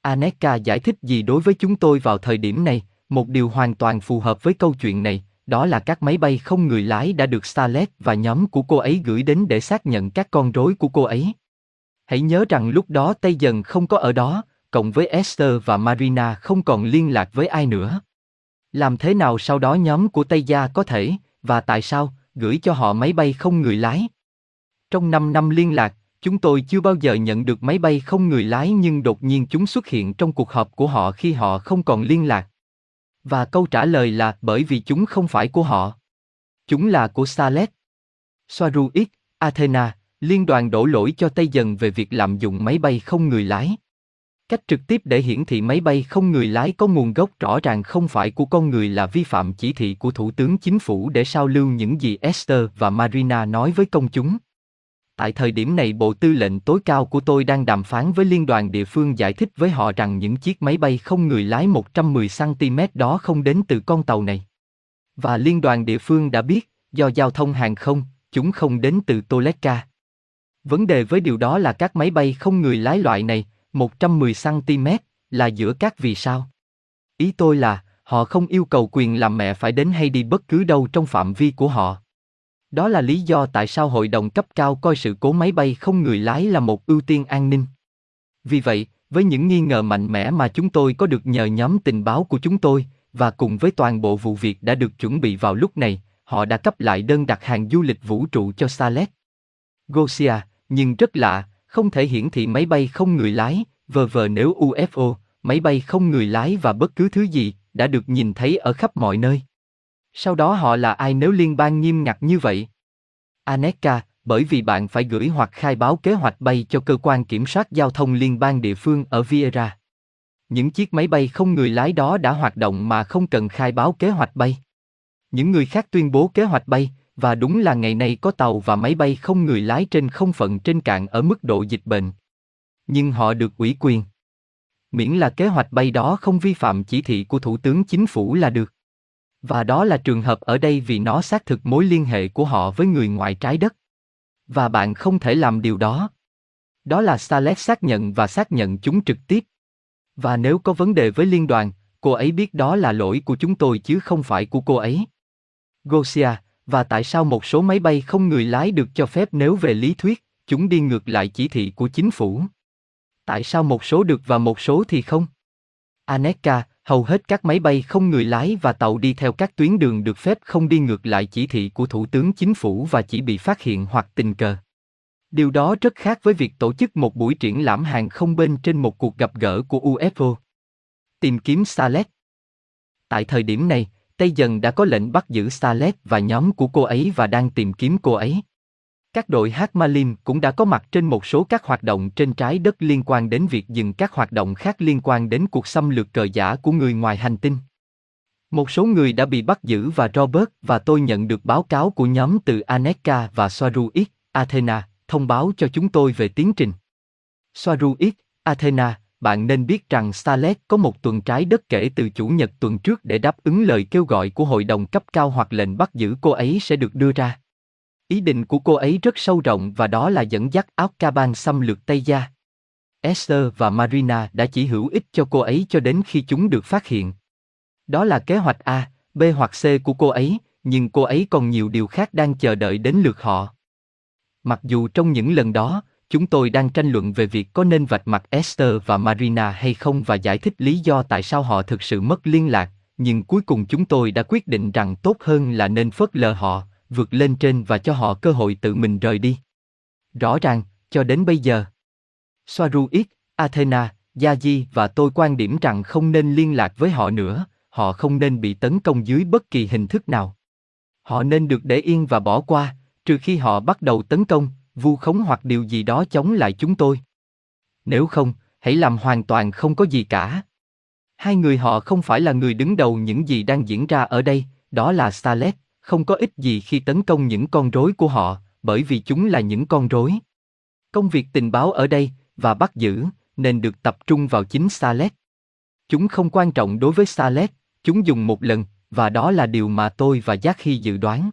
Anéeka giải thích gì đối với chúng tôi vào thời điểm này, một điều hoàn toàn phù hợp với câu chuyện này, đó là các máy bay không người lái đã được Starlet và nhóm của cô ấy gửi đến để xác nhận các con rối của cô ấy. Hãy nhớ rằng lúc đó Tây dần không có ở đó, cộng với Esther và Marina không còn liên lạc với ai nữa. Làm thế nào sau đó nhóm của Taygeta có thể, và tại sao, gửi cho họ máy bay không người lái? Trong năm năm liên lạc, chúng tôi chưa bao giờ nhận được máy bay không người lái nhưng đột nhiên chúng xuất hiện trong cuộc họp của họ khi họ không còn liên lạc. Và câu trả lời là bởi vì chúng không phải của họ. Chúng là của Starlet. Swaruu X, Athena, liên đoàn đổ lỗi cho Tây dần về việc lạm dụng máy bay không người lái. Cách trực tiếp để hiển thị máy bay không người lái có nguồn gốc rõ ràng không phải của con người là vi phạm chỉ thị của Thủ tướng Chính phủ để sao lưu những gì Esther và Marina nói với công chúng. Tại thời điểm này Bộ Tư lệnh tối cao của tôi đang đàm phán với liên đoàn địa phương giải thích với họ rằng những chiếc máy bay không người lái một trăm mười xăng-ti-mét đó không đến từ con tàu này. Và liên đoàn địa phương đã biết, do giao thông hàng không, chúng không đến từ Toledka. Vấn đề với điều đó là các máy bay không người lái loại này, một trăm mười xăng-ti-mét, là giữa các vì sao. Ý tôi là, họ không yêu cầu quyền làm mẹ phải đến hay đi bất cứ đâu trong phạm vi của họ. Đó là lý do tại sao hội đồng cấp cao coi sự cố máy bay không người lái là một ưu tiên an ninh. Vì vậy, với những nghi ngờ mạnh mẽ mà chúng tôi có được nhờ nhóm tình báo của chúng tôi, và cùng với toàn bộ vụ việc đã được chuẩn bị vào lúc này, họ đã cấp lại đơn đặt hàng du lịch vũ trụ cho Starlet. Gosia, nhưng rất lạ, không thể hiển thị máy bay không người lái, vờ vờ nếu u ép ô, máy bay không người lái và bất cứ thứ gì, đã được nhìn thấy ở khắp mọi nơi. Sau đó họ là ai nếu liên bang nghiêm ngặt như vậy? Anéeka, bởi vì bạn phải gửi hoặc khai báo kế hoạch bay cho cơ quan kiểm soát giao thông liên bang địa phương ở Vieira. Những chiếc máy bay không người lái đó đã hoạt động mà không cần khai báo kế hoạch bay. Những người khác tuyên bố kế hoạch bay, và đúng là ngày nay có tàu và máy bay không người lái trên không phận trên cạn ở mức độ dịch bệnh. Nhưng họ được ủy quyền. Miễn là kế hoạch bay đó không vi phạm chỉ thị của Thủ tướng Chính phủ là được. Và đó là trường hợp ở đây vì nó xác thực mối liên hệ của họ với người ngoài trái đất. Và bạn không thể làm điều đó. Đó là Starlet xác nhận và xác nhận chúng trực tiếp. Và nếu có vấn đề với liên đoàn, cô ấy biết đó là lỗi của chúng tôi chứ không phải của cô ấy. Gosia, và tại sao một số máy bay không người lái được cho phép nếu về lý thuyết, chúng đi ngược lại chỉ thị của chính phủ? Tại sao một số được và một số thì không? Anéeka, hầu hết các máy bay không người lái và tàu đi theo các tuyến đường được phép không đi ngược lại chỉ thị của Thủ tướng Chính phủ và chỉ bị phát hiện hoặc tình cờ. Điều đó rất khác với việc tổ chức một buổi triển lãm hàng không bên trên một cuộc gặp gỡ của u ép ô. Tìm kiếm Starlet. Tại thời điểm này, Tây Dần đã có lệnh bắt giữ Starlet và nhóm của cô ấy và đang tìm kiếm cô ấy. Các đội Hakmalim cũng đã có mặt trên một số các hoạt động trên trái đất liên quan đến việc dừng các hoạt động khác liên quan đến cuộc xâm lược cờ giả của người ngoài hành tinh. Một số người đã bị bắt giữ và Robert và tôi nhận được báo cáo của nhóm từ Anéeka và Swaruu X, Athena, thông báo cho chúng tôi về tiến trình. Swaruu X, Athena, bạn nên biết rằng Starlet có một tuần trái đất kể từ Chủ nhật tuần trước để đáp ứng lời kêu gọi của hội đồng cấp cao hoặc lệnh bắt giữ cô ấy sẽ được đưa ra. Ý định của cô ấy rất sâu rộng và đó là dẫn dắt áo Caban xâm lược Tây Gia. Esther và Marina đã chỉ hữu ích cho cô ấy cho đến khi chúng được phát hiện. Đó là kế hoạch A, B hoặc C của cô ấy, nhưng cô ấy còn nhiều điều khác đang chờ đợi đến lượt họ. Mặc dù trong những lần đó, chúng tôi đang tranh luận về việc có nên vạch mặt Esther và Marina hay không và giải thích lý do tại sao họ thực sự mất liên lạc, nhưng cuối cùng chúng tôi đã quyết định rằng tốt hơn là nên phớt lờ họ, vượt lên trên và cho họ cơ hội tự mình rời đi. Rõ ràng, cho đến bây giờ, Swaruu X, Athena, Yázhi và tôi quan điểm rằng không nên liên lạc với họ nữa, họ không nên bị tấn công dưới bất kỳ hình thức nào. Họ nên được để yên và bỏ qua, trừ khi họ bắt đầu tấn công, vu khống hoặc điều gì đó chống lại chúng tôi. Nếu không, hãy làm hoàn toàn không có gì cả. Hai người họ không phải là người đứng đầu những gì đang diễn ra ở đây, đó là Starlet. Không có ích gì khi tấn công những con rối của họ, bởi vì chúng là những con rối. Công việc tình báo ở đây, và bắt giữ, nên được tập trung vào chính Starlet. Chúng không quan trọng đối với Starlet, chúng dùng một lần, và đó là điều mà tôi và Jackie dự đoán.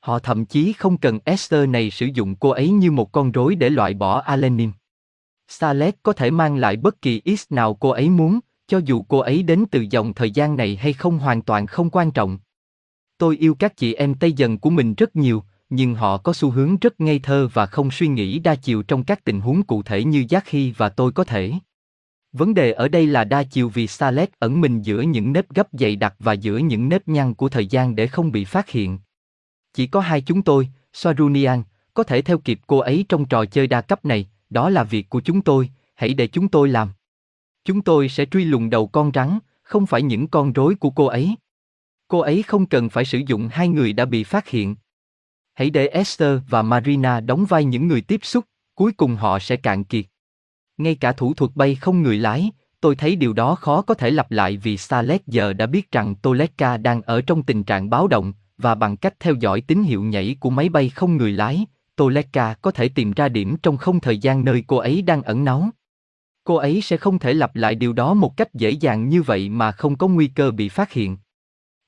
Họ thậm chí không cần Esther này sử dụng cô ấy như một con rối để loại bỏ Alenym. Starlet có thể mang lại bất kỳ X nào cô ấy muốn, cho dù cô ấy đến từ dòng thời gian này hay không hoàn toàn không quan trọng. Tôi yêu các chị em Tây Dần của mình rất nhiều, nhưng họ có xu hướng rất ngây thơ và không suy nghĩ đa chiều trong các tình huống cụ thể như Jackie và tôi có thể. Vấn đề ở đây là đa chiều vì Starlet ẩn mình giữa những nếp gấp dày đặc và giữa những nếp nhăn của thời gian để không bị phát hiện. Chỉ có hai chúng tôi, Sarunian, có thể theo kịp cô ấy trong trò chơi đa cấp này, đó là việc của chúng tôi, hãy để chúng tôi làm. Chúng tôi sẽ truy lùng đầu con rắn, không phải những con rối của cô ấy. Cô ấy không cần phải sử dụng hai người đã bị phát hiện. Hãy để Esther và Marina đóng vai những người tiếp xúc, cuối cùng họ sẽ cạn kiệt. Ngay cả thủ thuật bay không người lái, tôi thấy điều đó khó có thể lặp lại vì Starlet giờ đã biết rằng Toledka đang ở trong tình trạng báo động, và bằng cách theo dõi tín hiệu nhảy của máy bay không người lái, Toledka có thể tìm ra điểm trong không thời gian nơi cô ấy đang ẩn náu. Cô ấy sẽ không thể lặp lại điều đó một cách dễ dàng như vậy mà không có nguy cơ bị phát hiện.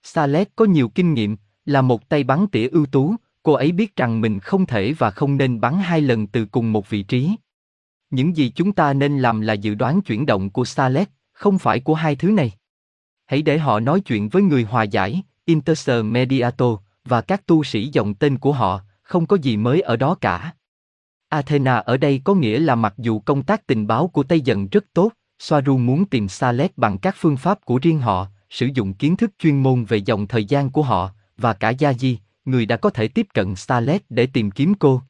Starlet có nhiều kinh nghiệm, là một tay bắn tỉa ưu tú, cô ấy biết rằng mình không thể và không nên bắn hai lần từ cùng một vị trí. Những gì chúng ta nên làm là dự đoán chuyển động của Starlet, không phải của hai thứ này. Hãy để họ nói chuyện với người hòa giải, Intermediator, và các tu sĩ dòng tên của họ, không có gì mới ở đó cả. Athena ở đây có nghĩa là mặc dù công tác tình báo của Tây Dần rất tốt, Swaruu muốn tìm Starlet bằng các phương pháp của riêng họ, sử dụng kiến thức chuyên môn về dòng thời gian của họ, và cả Yázhi, người đã có thể tiếp cận Starlet để tìm kiếm cô.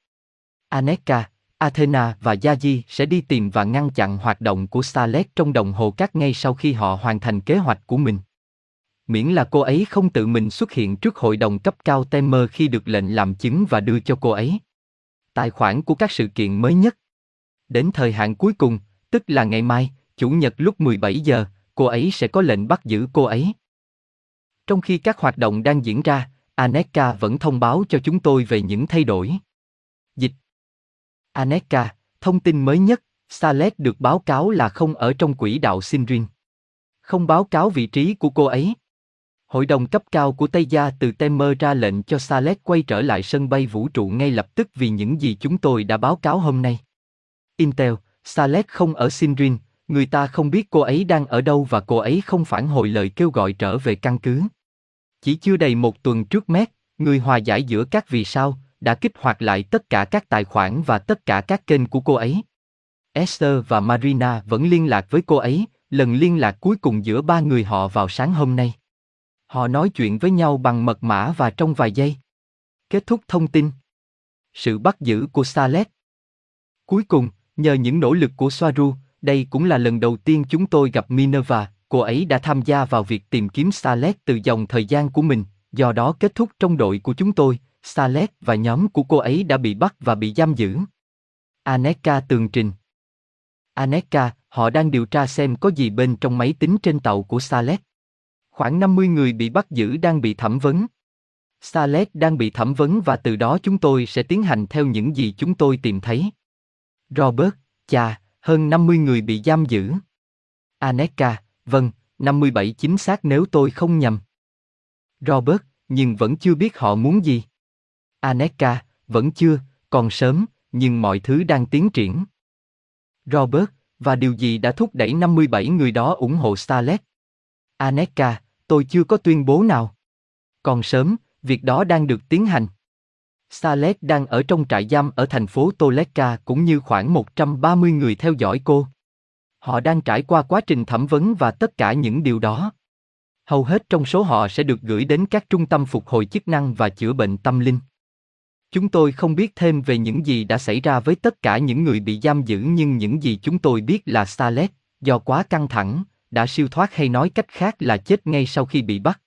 Anéeka, Athena và Yázhi sẽ đi tìm và ngăn chặn hoạt động của Starlet trong đồng hồ cát ngay sau khi họ hoàn thành kế hoạch của mình. miễn là cô ấy không tự mình xuất hiện trước hội đồng cấp cao Temer khi được lệnh làm chứng và đưa cho cô ấy tài khoản của các sự kiện mới nhất. Đến thời hạn cuối cùng, tức là ngày mai, Chủ nhật lúc mười bảy giờ, cô ấy sẽ có lệnh bắt giữ cô ấy. Trong khi các hoạt động đang diễn ra, Anéeka vẫn thông báo cho chúng tôi về những thay đổi. Dịch Anéeka, thông tin mới nhất, Starlet được báo cáo là không ở trong quỹ đạo Sindrin. Không báo cáo vị trí của cô ấy. Hội đồng cấp cao của Taygeta từ Temer ra lệnh cho Starlet quay trở lại sân bay vũ trụ ngay lập tức vì những gì chúng tôi đã báo cáo hôm nay. Intel, Starlet không ở Sindrin, người ta không biết cô ấy đang ở đâu và cô ấy không phản hồi lời kêu gọi trở về căn cứ. Chỉ chưa đầy một tuần trước mét, người hòa giải giữa các vì sao đã kích hoạt lại tất cả các tài khoản và tất cả các kênh của cô ấy. Esther và Marina vẫn liên lạc với cô ấy, lần liên lạc cuối cùng giữa ba người họ vào sáng hôm nay. Họ nói chuyện với nhau bằng mật mã và trong vài giây. Kết thúc thông tin. Sự bắt giữ của Starlet. Cuối cùng, nhờ những nỗ lực của Swaruu, đây cũng là lần đầu tiên chúng tôi gặp Minerva, cô ấy đã tham gia vào việc tìm kiếm Starlet từ dòng thời gian của mình, do đó kết thúc trong đội của chúng tôi, Starlet và nhóm của cô ấy đã bị bắt và bị giam giữ. Anéeka tường trình. Anéeka, họ đang điều tra xem có gì bên trong máy tính trên tàu của Starlet. Khoảng năm mươi người bị bắt giữ đang bị thẩm vấn. Starlet đang bị thẩm vấn và từ đó chúng tôi sẽ tiến hành theo những gì chúng tôi tìm thấy. Robert, chà, hơn năm mươi người bị giam giữ. Anéeka, vâng, năm mươi bảy chính xác nếu tôi không nhầm. Robert, nhưng vẫn chưa biết họ muốn gì. Anéeka, vẫn chưa, còn sớm, nhưng mọi thứ đang tiến triển. Robert, và điều gì đã thúc đẩy năm mươi bảy người đó ủng hộ Starlet? Anéeka, tôi chưa có tuyên bố nào. Còn sớm, việc đó đang được tiến hành. Starlet đang ở trong trại giam ở thành phố Toledka cũng như khoảng một trăm ba mươi người theo dõi cô. Họ đang trải qua quá trình thẩm vấn và tất cả những điều đó. Hầu hết trong số họ sẽ được gửi đến các trung tâm phục hồi chức năng và chữa bệnh tâm linh. Chúng tôi không biết thêm về những gì đã xảy ra với tất cả những người bị giam giữ, nhưng những gì chúng tôi biết là Starlet, do quá căng thẳng, đã siêu thoát hay nói cách khác là chết ngay sau khi bị bắt.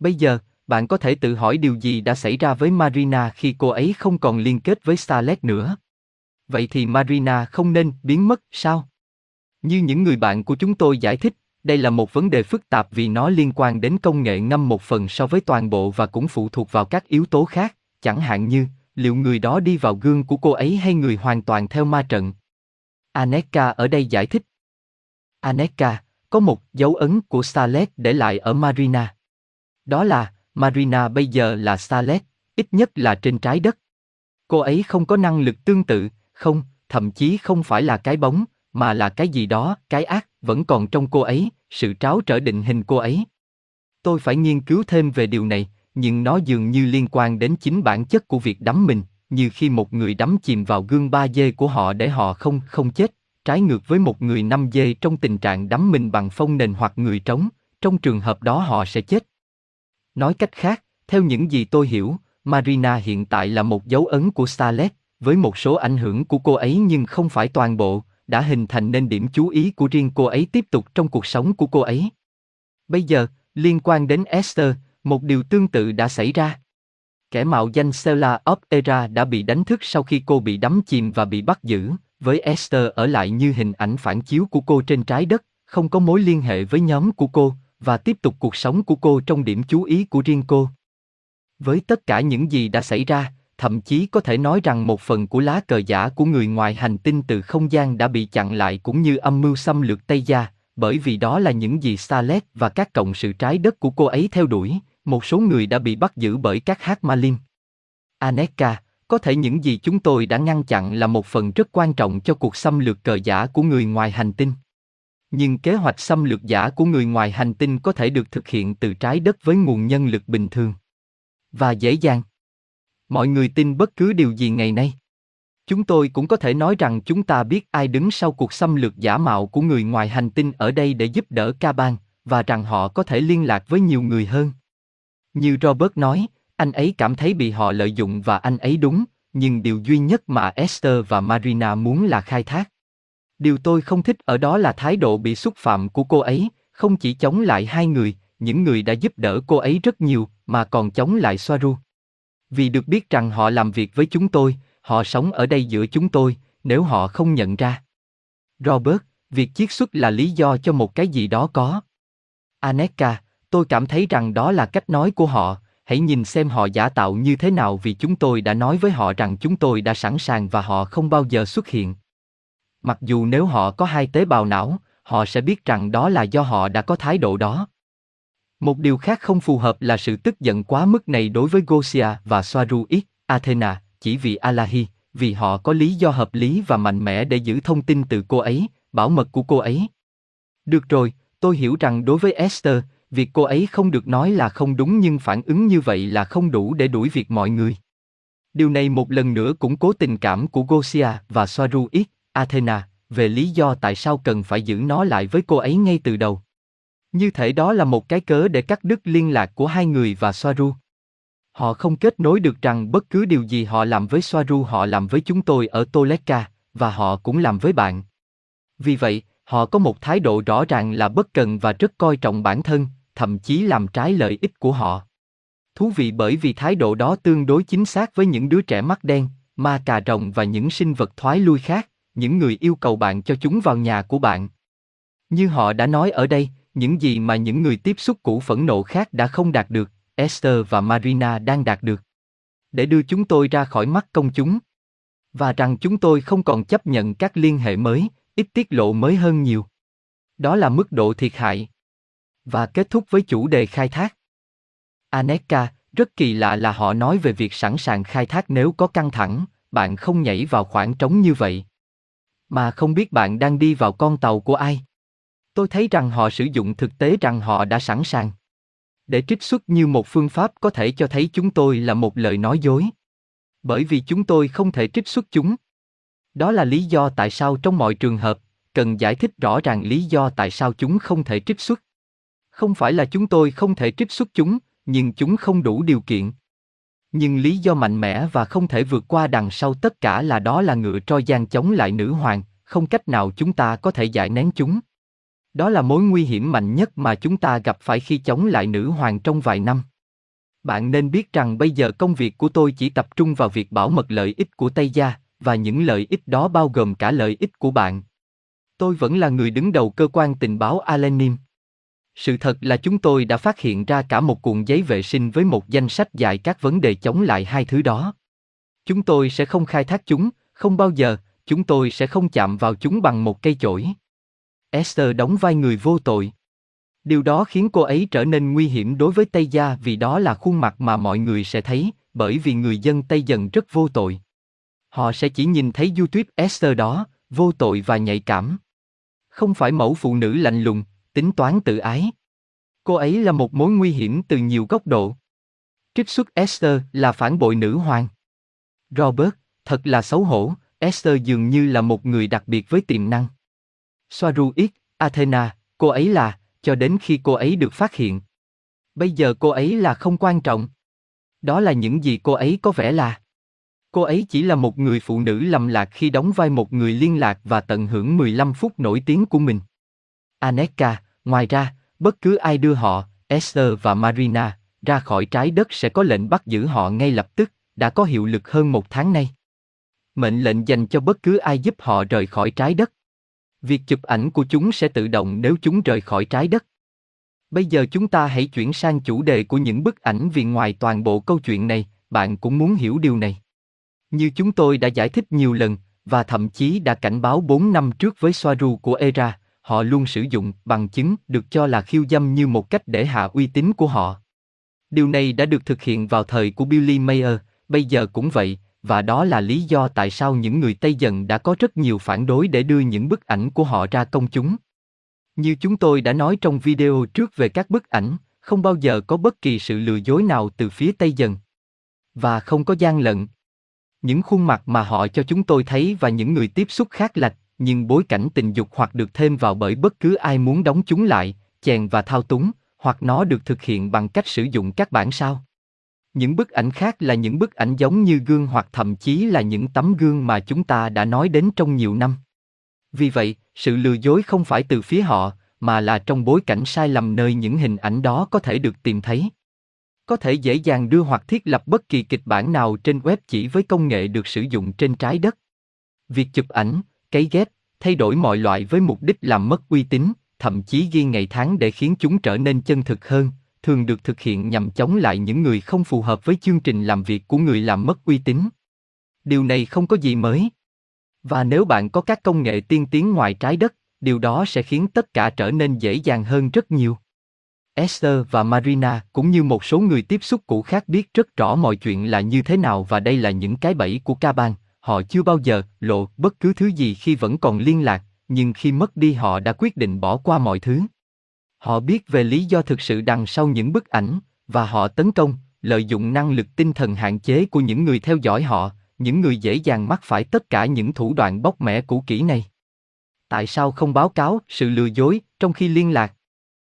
Bây giờ, bạn có thể tự hỏi điều gì đã xảy ra với Marina khi cô ấy không còn liên kết với Starlet nữa. Vậy thì Marina không nên biến mất sao? Như những người bạn của chúng tôi giải thích, đây là một vấn đề phức tạp vì nó liên quan đến công nghệ ngâm một phần so với toàn bộ và cũng phụ thuộc vào các yếu tố khác, chẳng hạn như liệu người đó đi vào gương của cô ấy hay người hoàn toàn theo ma trận. Anéeka ở đây giải thích. Anéeka, có một dấu ấn của Starlet để lại ở Marina. Đó là Marina bây giờ là Starlet, ít nhất là trên trái đất. Cô ấy không có năng lực tương tự, không, thậm chí không phải là cái bóng, mà là cái gì đó, cái ác, vẫn còn trong cô ấy, sự tráo trở định hình cô ấy. Tôi phải nghiên cứu thêm về điều này, nhưng nó dường như liên quan đến chính bản chất của việc đắm mình, như khi một người đắm chìm vào gương ba D của họ để họ không, không chết, trái ngược với một người năm D trong tình trạng đắm mình bằng phong nền hoặc người trống, trong trường hợp đó họ sẽ chết. Nói cách khác, theo những gì tôi hiểu, Marina hiện tại là một dấu ấn của Starlet, với một số ảnh hưởng của cô ấy nhưng không phải toàn bộ, đã hình thành nên điểm chú ý của riêng cô ấy tiếp tục trong cuộc sống của cô ấy. Bây giờ, liên quan đến Esther, một điều tương tự đã xảy ra. Kẻ mạo danh Sela of Erra đã bị đánh thức sau khi cô bị đắm chìm và bị bắt giữ, với Esther ở lại như hình ảnh phản chiếu của cô trên trái đất, không có mối liên hệ với nhóm của cô, và tiếp tục cuộc sống của cô trong điểm chú ý của riêng cô. Với tất cả những gì đã xảy ra, thậm chí có thể nói rằng một phần của lá cờ giả của người ngoài hành tinh từ không gian đã bị chặn lại cũng như âm mưu xâm lược Taygeta, bởi vì đó là những gì Starlet và các cộng sự trái đất của cô ấy theo đuổi, một số người đã bị bắt giữ bởi các Hakmalim. Anéeka, có thể những gì chúng tôi đã ngăn chặn là một phần rất quan trọng cho cuộc xâm lược cờ giả của người ngoài hành tinh. Nhưng kế hoạch xâm lược giả của người ngoài hành tinh có thể được thực hiện từ trái đất với nguồn nhân lực bình thường. Và dễ dàng. Mọi người tin bất cứ điều gì ngày nay. Chúng tôi cũng có thể nói rằng chúng ta biết ai đứng sau cuộc xâm lược giả mạo của người ngoài hành tinh ở đây để giúp đỡ Caban, và rằng họ có thể liên lạc với nhiều người hơn. Như Robert nói, anh ấy cảm thấy bị họ lợi dụng và anh ấy đúng, nhưng điều duy nhất mà Esther và Marina muốn là khai thác. Điều tôi không thích ở đó là thái độ bị xúc phạm của cô ấy, không chỉ chống lại hai người, những người đã giúp đỡ cô ấy rất nhiều, mà còn chống lại Swaruu. Vì được biết rằng họ làm việc với chúng tôi, họ sống ở đây giữa chúng tôi, nếu họ không nhận ra. Robert, việc chiết xuất là lý do cho một cái gì đó có. Anéeka, tôi cảm thấy rằng đó là cách nói của họ, hãy nhìn xem họ giả tạo như thế nào vì chúng tôi đã nói với họ rằng chúng tôi đã sẵn sàng và họ không bao giờ xuất hiện. Mặc dù nếu họ có hai tế bào não, họ sẽ biết rằng đó là do họ đã có thái độ đó. Một điều khác không phù hợp là sự tức giận quá mức này đối với Gosia và Swaruu X, Athena, chỉ vì Alahi, vì họ có lý do hợp lý và mạnh mẽ để giữ thông tin từ cô ấy, bảo mật của cô ấy. Được rồi, tôi hiểu rằng đối với Esther, việc cô ấy không được nói là không đúng nhưng phản ứng như vậy là không đủ để đuổi việc mọi người. Điều này một lần nữa củng cố tình cảm của Gosia và Swaruu X, Athena, về lý do tại sao cần phải giữ nó lại với cô ấy ngay từ đầu. Như thể đó là một cái cớ để cắt đứt liên lạc của hai người và Swaruu. Họ không kết nối được rằng bất cứ điều gì họ làm với Swaruu họ làm với chúng tôi ở Toledka, và họ cũng làm với bạn. Vì vậy, họ có một thái độ rõ ràng là bất cần và rất coi trọng bản thân, thậm chí làm trái lợi ích của họ. Thú vị bởi vì thái độ đó tương đối chính xác với những đứa trẻ mắt đen, ma cà rồng và những sinh vật thoái lui khác, những người yêu cầu bạn cho chúng vào nhà của bạn. Như họ đã nói ở đây, những gì mà những người tiếp xúc cũ phẫn nộ khác đã không đạt được, Esther và Marina đang đạt được. Để đưa chúng tôi ra khỏi mắt công chúng. Và rằng chúng tôi không còn chấp nhận các liên hệ mới, ít tiết lộ mới hơn nhiều. Đó là mức độ thiệt hại. Và kết thúc với chủ đề khai thác. Anéeka, rất kỳ lạ là họ nói về việc sẵn sàng khai thác nếu có căng thẳng, bạn không nhảy vào khoảng trống như vậy. Mà không biết bạn đang đi vào con tàu của ai. Tôi thấy rằng họ sử dụng thực tế rằng họ đã sẵn sàng. Để trích xuất như một phương pháp có thể cho thấy chúng tôi là một lời nói dối. Bởi vì chúng tôi không thể trích xuất chúng. Đó là lý do tại sao trong mọi trường hợp, cần giải thích rõ ràng lý do tại sao chúng không thể trích xuất. Không phải là chúng tôi không thể trích xuất chúng, nhưng chúng không đủ điều kiện. Nhưng lý do mạnh mẽ và không thể vượt qua đằng sau tất cả là đó là ngựa troi giang chống lại nữ hoàng, không cách nào chúng ta có thể giải nén chúng. Đó là mối nguy hiểm mạnh nhất mà chúng ta gặp phải khi chống lại nữ hoàng trong vài năm. Bạn nên biết rằng bây giờ công việc của tôi chỉ tập trung vào việc bảo mật lợi ích của Taygeta, và những lợi ích đó bao gồm cả lợi ích của bạn. Tôi vẫn là người đứng đầu cơ quan tình báo Alenym. Sự thật là chúng tôi đã phát hiện ra cả một cuộn giấy vệ sinh với một danh sách dài các vấn đề chống lại hai thứ đó. Chúng tôi sẽ không khai thác chúng, không bao giờ, chúng tôi sẽ không chạm vào chúng bằng một cây chổi. Esther đóng vai người vô tội. Điều đó khiến cô ấy trở nên nguy hiểm đối với Tây Gia vì đó là khuôn mặt mà mọi người sẽ thấy, bởi vì người dân Tây dần rất vô tội. Họ sẽ chỉ nhìn thấy YouTube Esther đó, vô tội và nhạy cảm. Không phải mẫu phụ nữ lạnh lùng, tính toán tự ái. Cô ấy là một mối nguy hiểm từ nhiều góc độ. Trích xuất Esther là phản bội nữ hoàng. Robert, thật là xấu hổ, Esther dường như là một người đặc biệt với tiềm năng. Swaruu X, Athena, cô ấy là, cho đến khi cô ấy được phát hiện. Bây giờ cô ấy là không quan trọng. Đó là những gì cô ấy có vẻ là. Cô ấy chỉ là một người phụ nữ lầm lạc khi đóng vai một người liên lạc và tận hưởng mười lăm phút nổi tiếng của mình. Anéeka, ngoài ra, bất cứ ai đưa họ, Esther và Marina, ra khỏi trái đất sẽ có lệnh bắt giữ họ ngay lập tức, đã có hiệu lực hơn một tháng nay. Mệnh lệnh dành cho bất cứ ai giúp họ rời khỏi trái đất. Việc chụp ảnh của chúng sẽ tự động nếu chúng rời khỏi trái đất. Bây giờ chúng ta hãy chuyển sang chủ đề của những bức ảnh vì ngoài toàn bộ câu chuyện này, bạn cũng muốn hiểu điều này. Như chúng tôi đã giải thích nhiều lần, và thậm chí đã cảnh báo bốn năm trước với Swaruu của Erra, họ luôn sử dụng bằng chứng được cho là khiêu dâm như một cách để hạ uy tín của họ. Điều này đã được thực hiện vào thời của Billy Mayer, bây giờ cũng vậy. Và đó là lý do tại sao những người Tây dần đã có rất nhiều phản đối để đưa những bức ảnh của họ ra công chúng. Như chúng tôi đã nói trong video trước về các bức ảnh, không bao giờ có bất kỳ sự lừa dối nào từ phía Tây dần. Và không có gian lận. Những khuôn mặt mà họ cho chúng tôi thấy và những người tiếp xúc khác lệch, nhưng bối cảnh tình dục hoặc được thêm vào bởi bất cứ ai muốn đóng chúng lại, chèn và thao túng, hoặc nó được thực hiện bằng cách sử dụng các bản sao. Những bức ảnh khác là những bức ảnh giống như gương hoặc thậm chí là những tấm gương mà chúng ta đã nói đến trong nhiều năm. Vì vậy, sự lừa dối không phải từ phía họ, mà là trong bối cảnh sai lầm nơi những hình ảnh đó có thể được tìm thấy. Có thể dễ dàng đưa hoặc thiết lập bất kỳ kịch bản nào trên web chỉ với công nghệ được sử dụng trên trái đất. Việc chụp ảnh, cấy ghép, thay đổi mọi loại với mục đích làm mất uy tín, thậm chí ghi ngày tháng để khiến chúng trở nên chân thực hơn, thường được thực hiện nhằm chống lại những người không phù hợp với chương trình làm việc của người làm mất uy tín. Điều này không có gì mới. Và nếu bạn có các công nghệ tiên tiến ngoài trái đất, điều đó sẽ khiến tất cả trở nên dễ dàng hơn rất nhiều. Esther và Marina cũng như một số người tiếp xúc cũ khác biết rất rõ mọi chuyện là như thế nào, và đây là những cái bẫy của Caban. Họ chưa bao giờ lộ bất cứ thứ gì khi vẫn còn liên lạc, nhưng khi mất đi họ đã quyết định bỏ qua mọi thứ. Họ biết về lý do thực sự đằng sau những bức ảnh, và họ tấn công, lợi dụng năng lực tinh thần hạn chế của những người theo dõi họ, những người dễ dàng mắc phải tất cả những thủ đoạn bóc mẽ cũ kỹ này. Tại sao không báo cáo sự lừa dối trong khi liên lạc?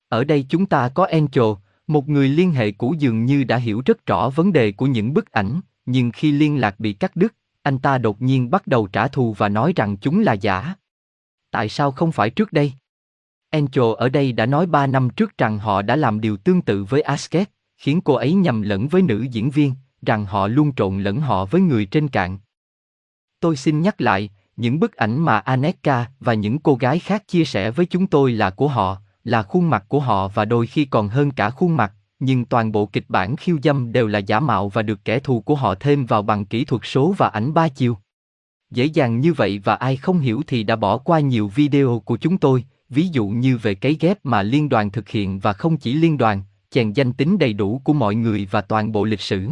Ở đây chúng ta có Angel, một người liên hệ cũ dường như đã hiểu rất rõ vấn đề của những bức ảnh, nhưng khi liên lạc bị cắt đứt, anh ta đột nhiên bắt đầu trả thù và nói rằng chúng là giả. Tại sao không phải trước đây? Angel ở đây đã nói ba năm trước rằng họ đã làm điều tương tự với Asket, khiến cô ấy nhầm lẫn với nữ diễn viên, rằng họ luôn trộn lẫn họ với người trên cạn. Tôi xin nhắc lại, những bức ảnh mà Anéeka và những cô gái khác chia sẻ với chúng tôi là của họ, là khuôn mặt của họ và đôi khi còn hơn cả khuôn mặt, nhưng toàn bộ kịch bản khiêu dâm đều là giả mạo và được kẻ thù của họ thêm vào bằng kỹ thuật số và ảnh ba chiều. Dễ dàng như vậy, và ai không hiểu thì đã bỏ qua nhiều video của chúng tôi, ví dụ như về cấy ghép mà liên đoàn thực hiện, và không chỉ liên đoàn, chèn danh tính đầy đủ của mọi người và toàn bộ lịch sử.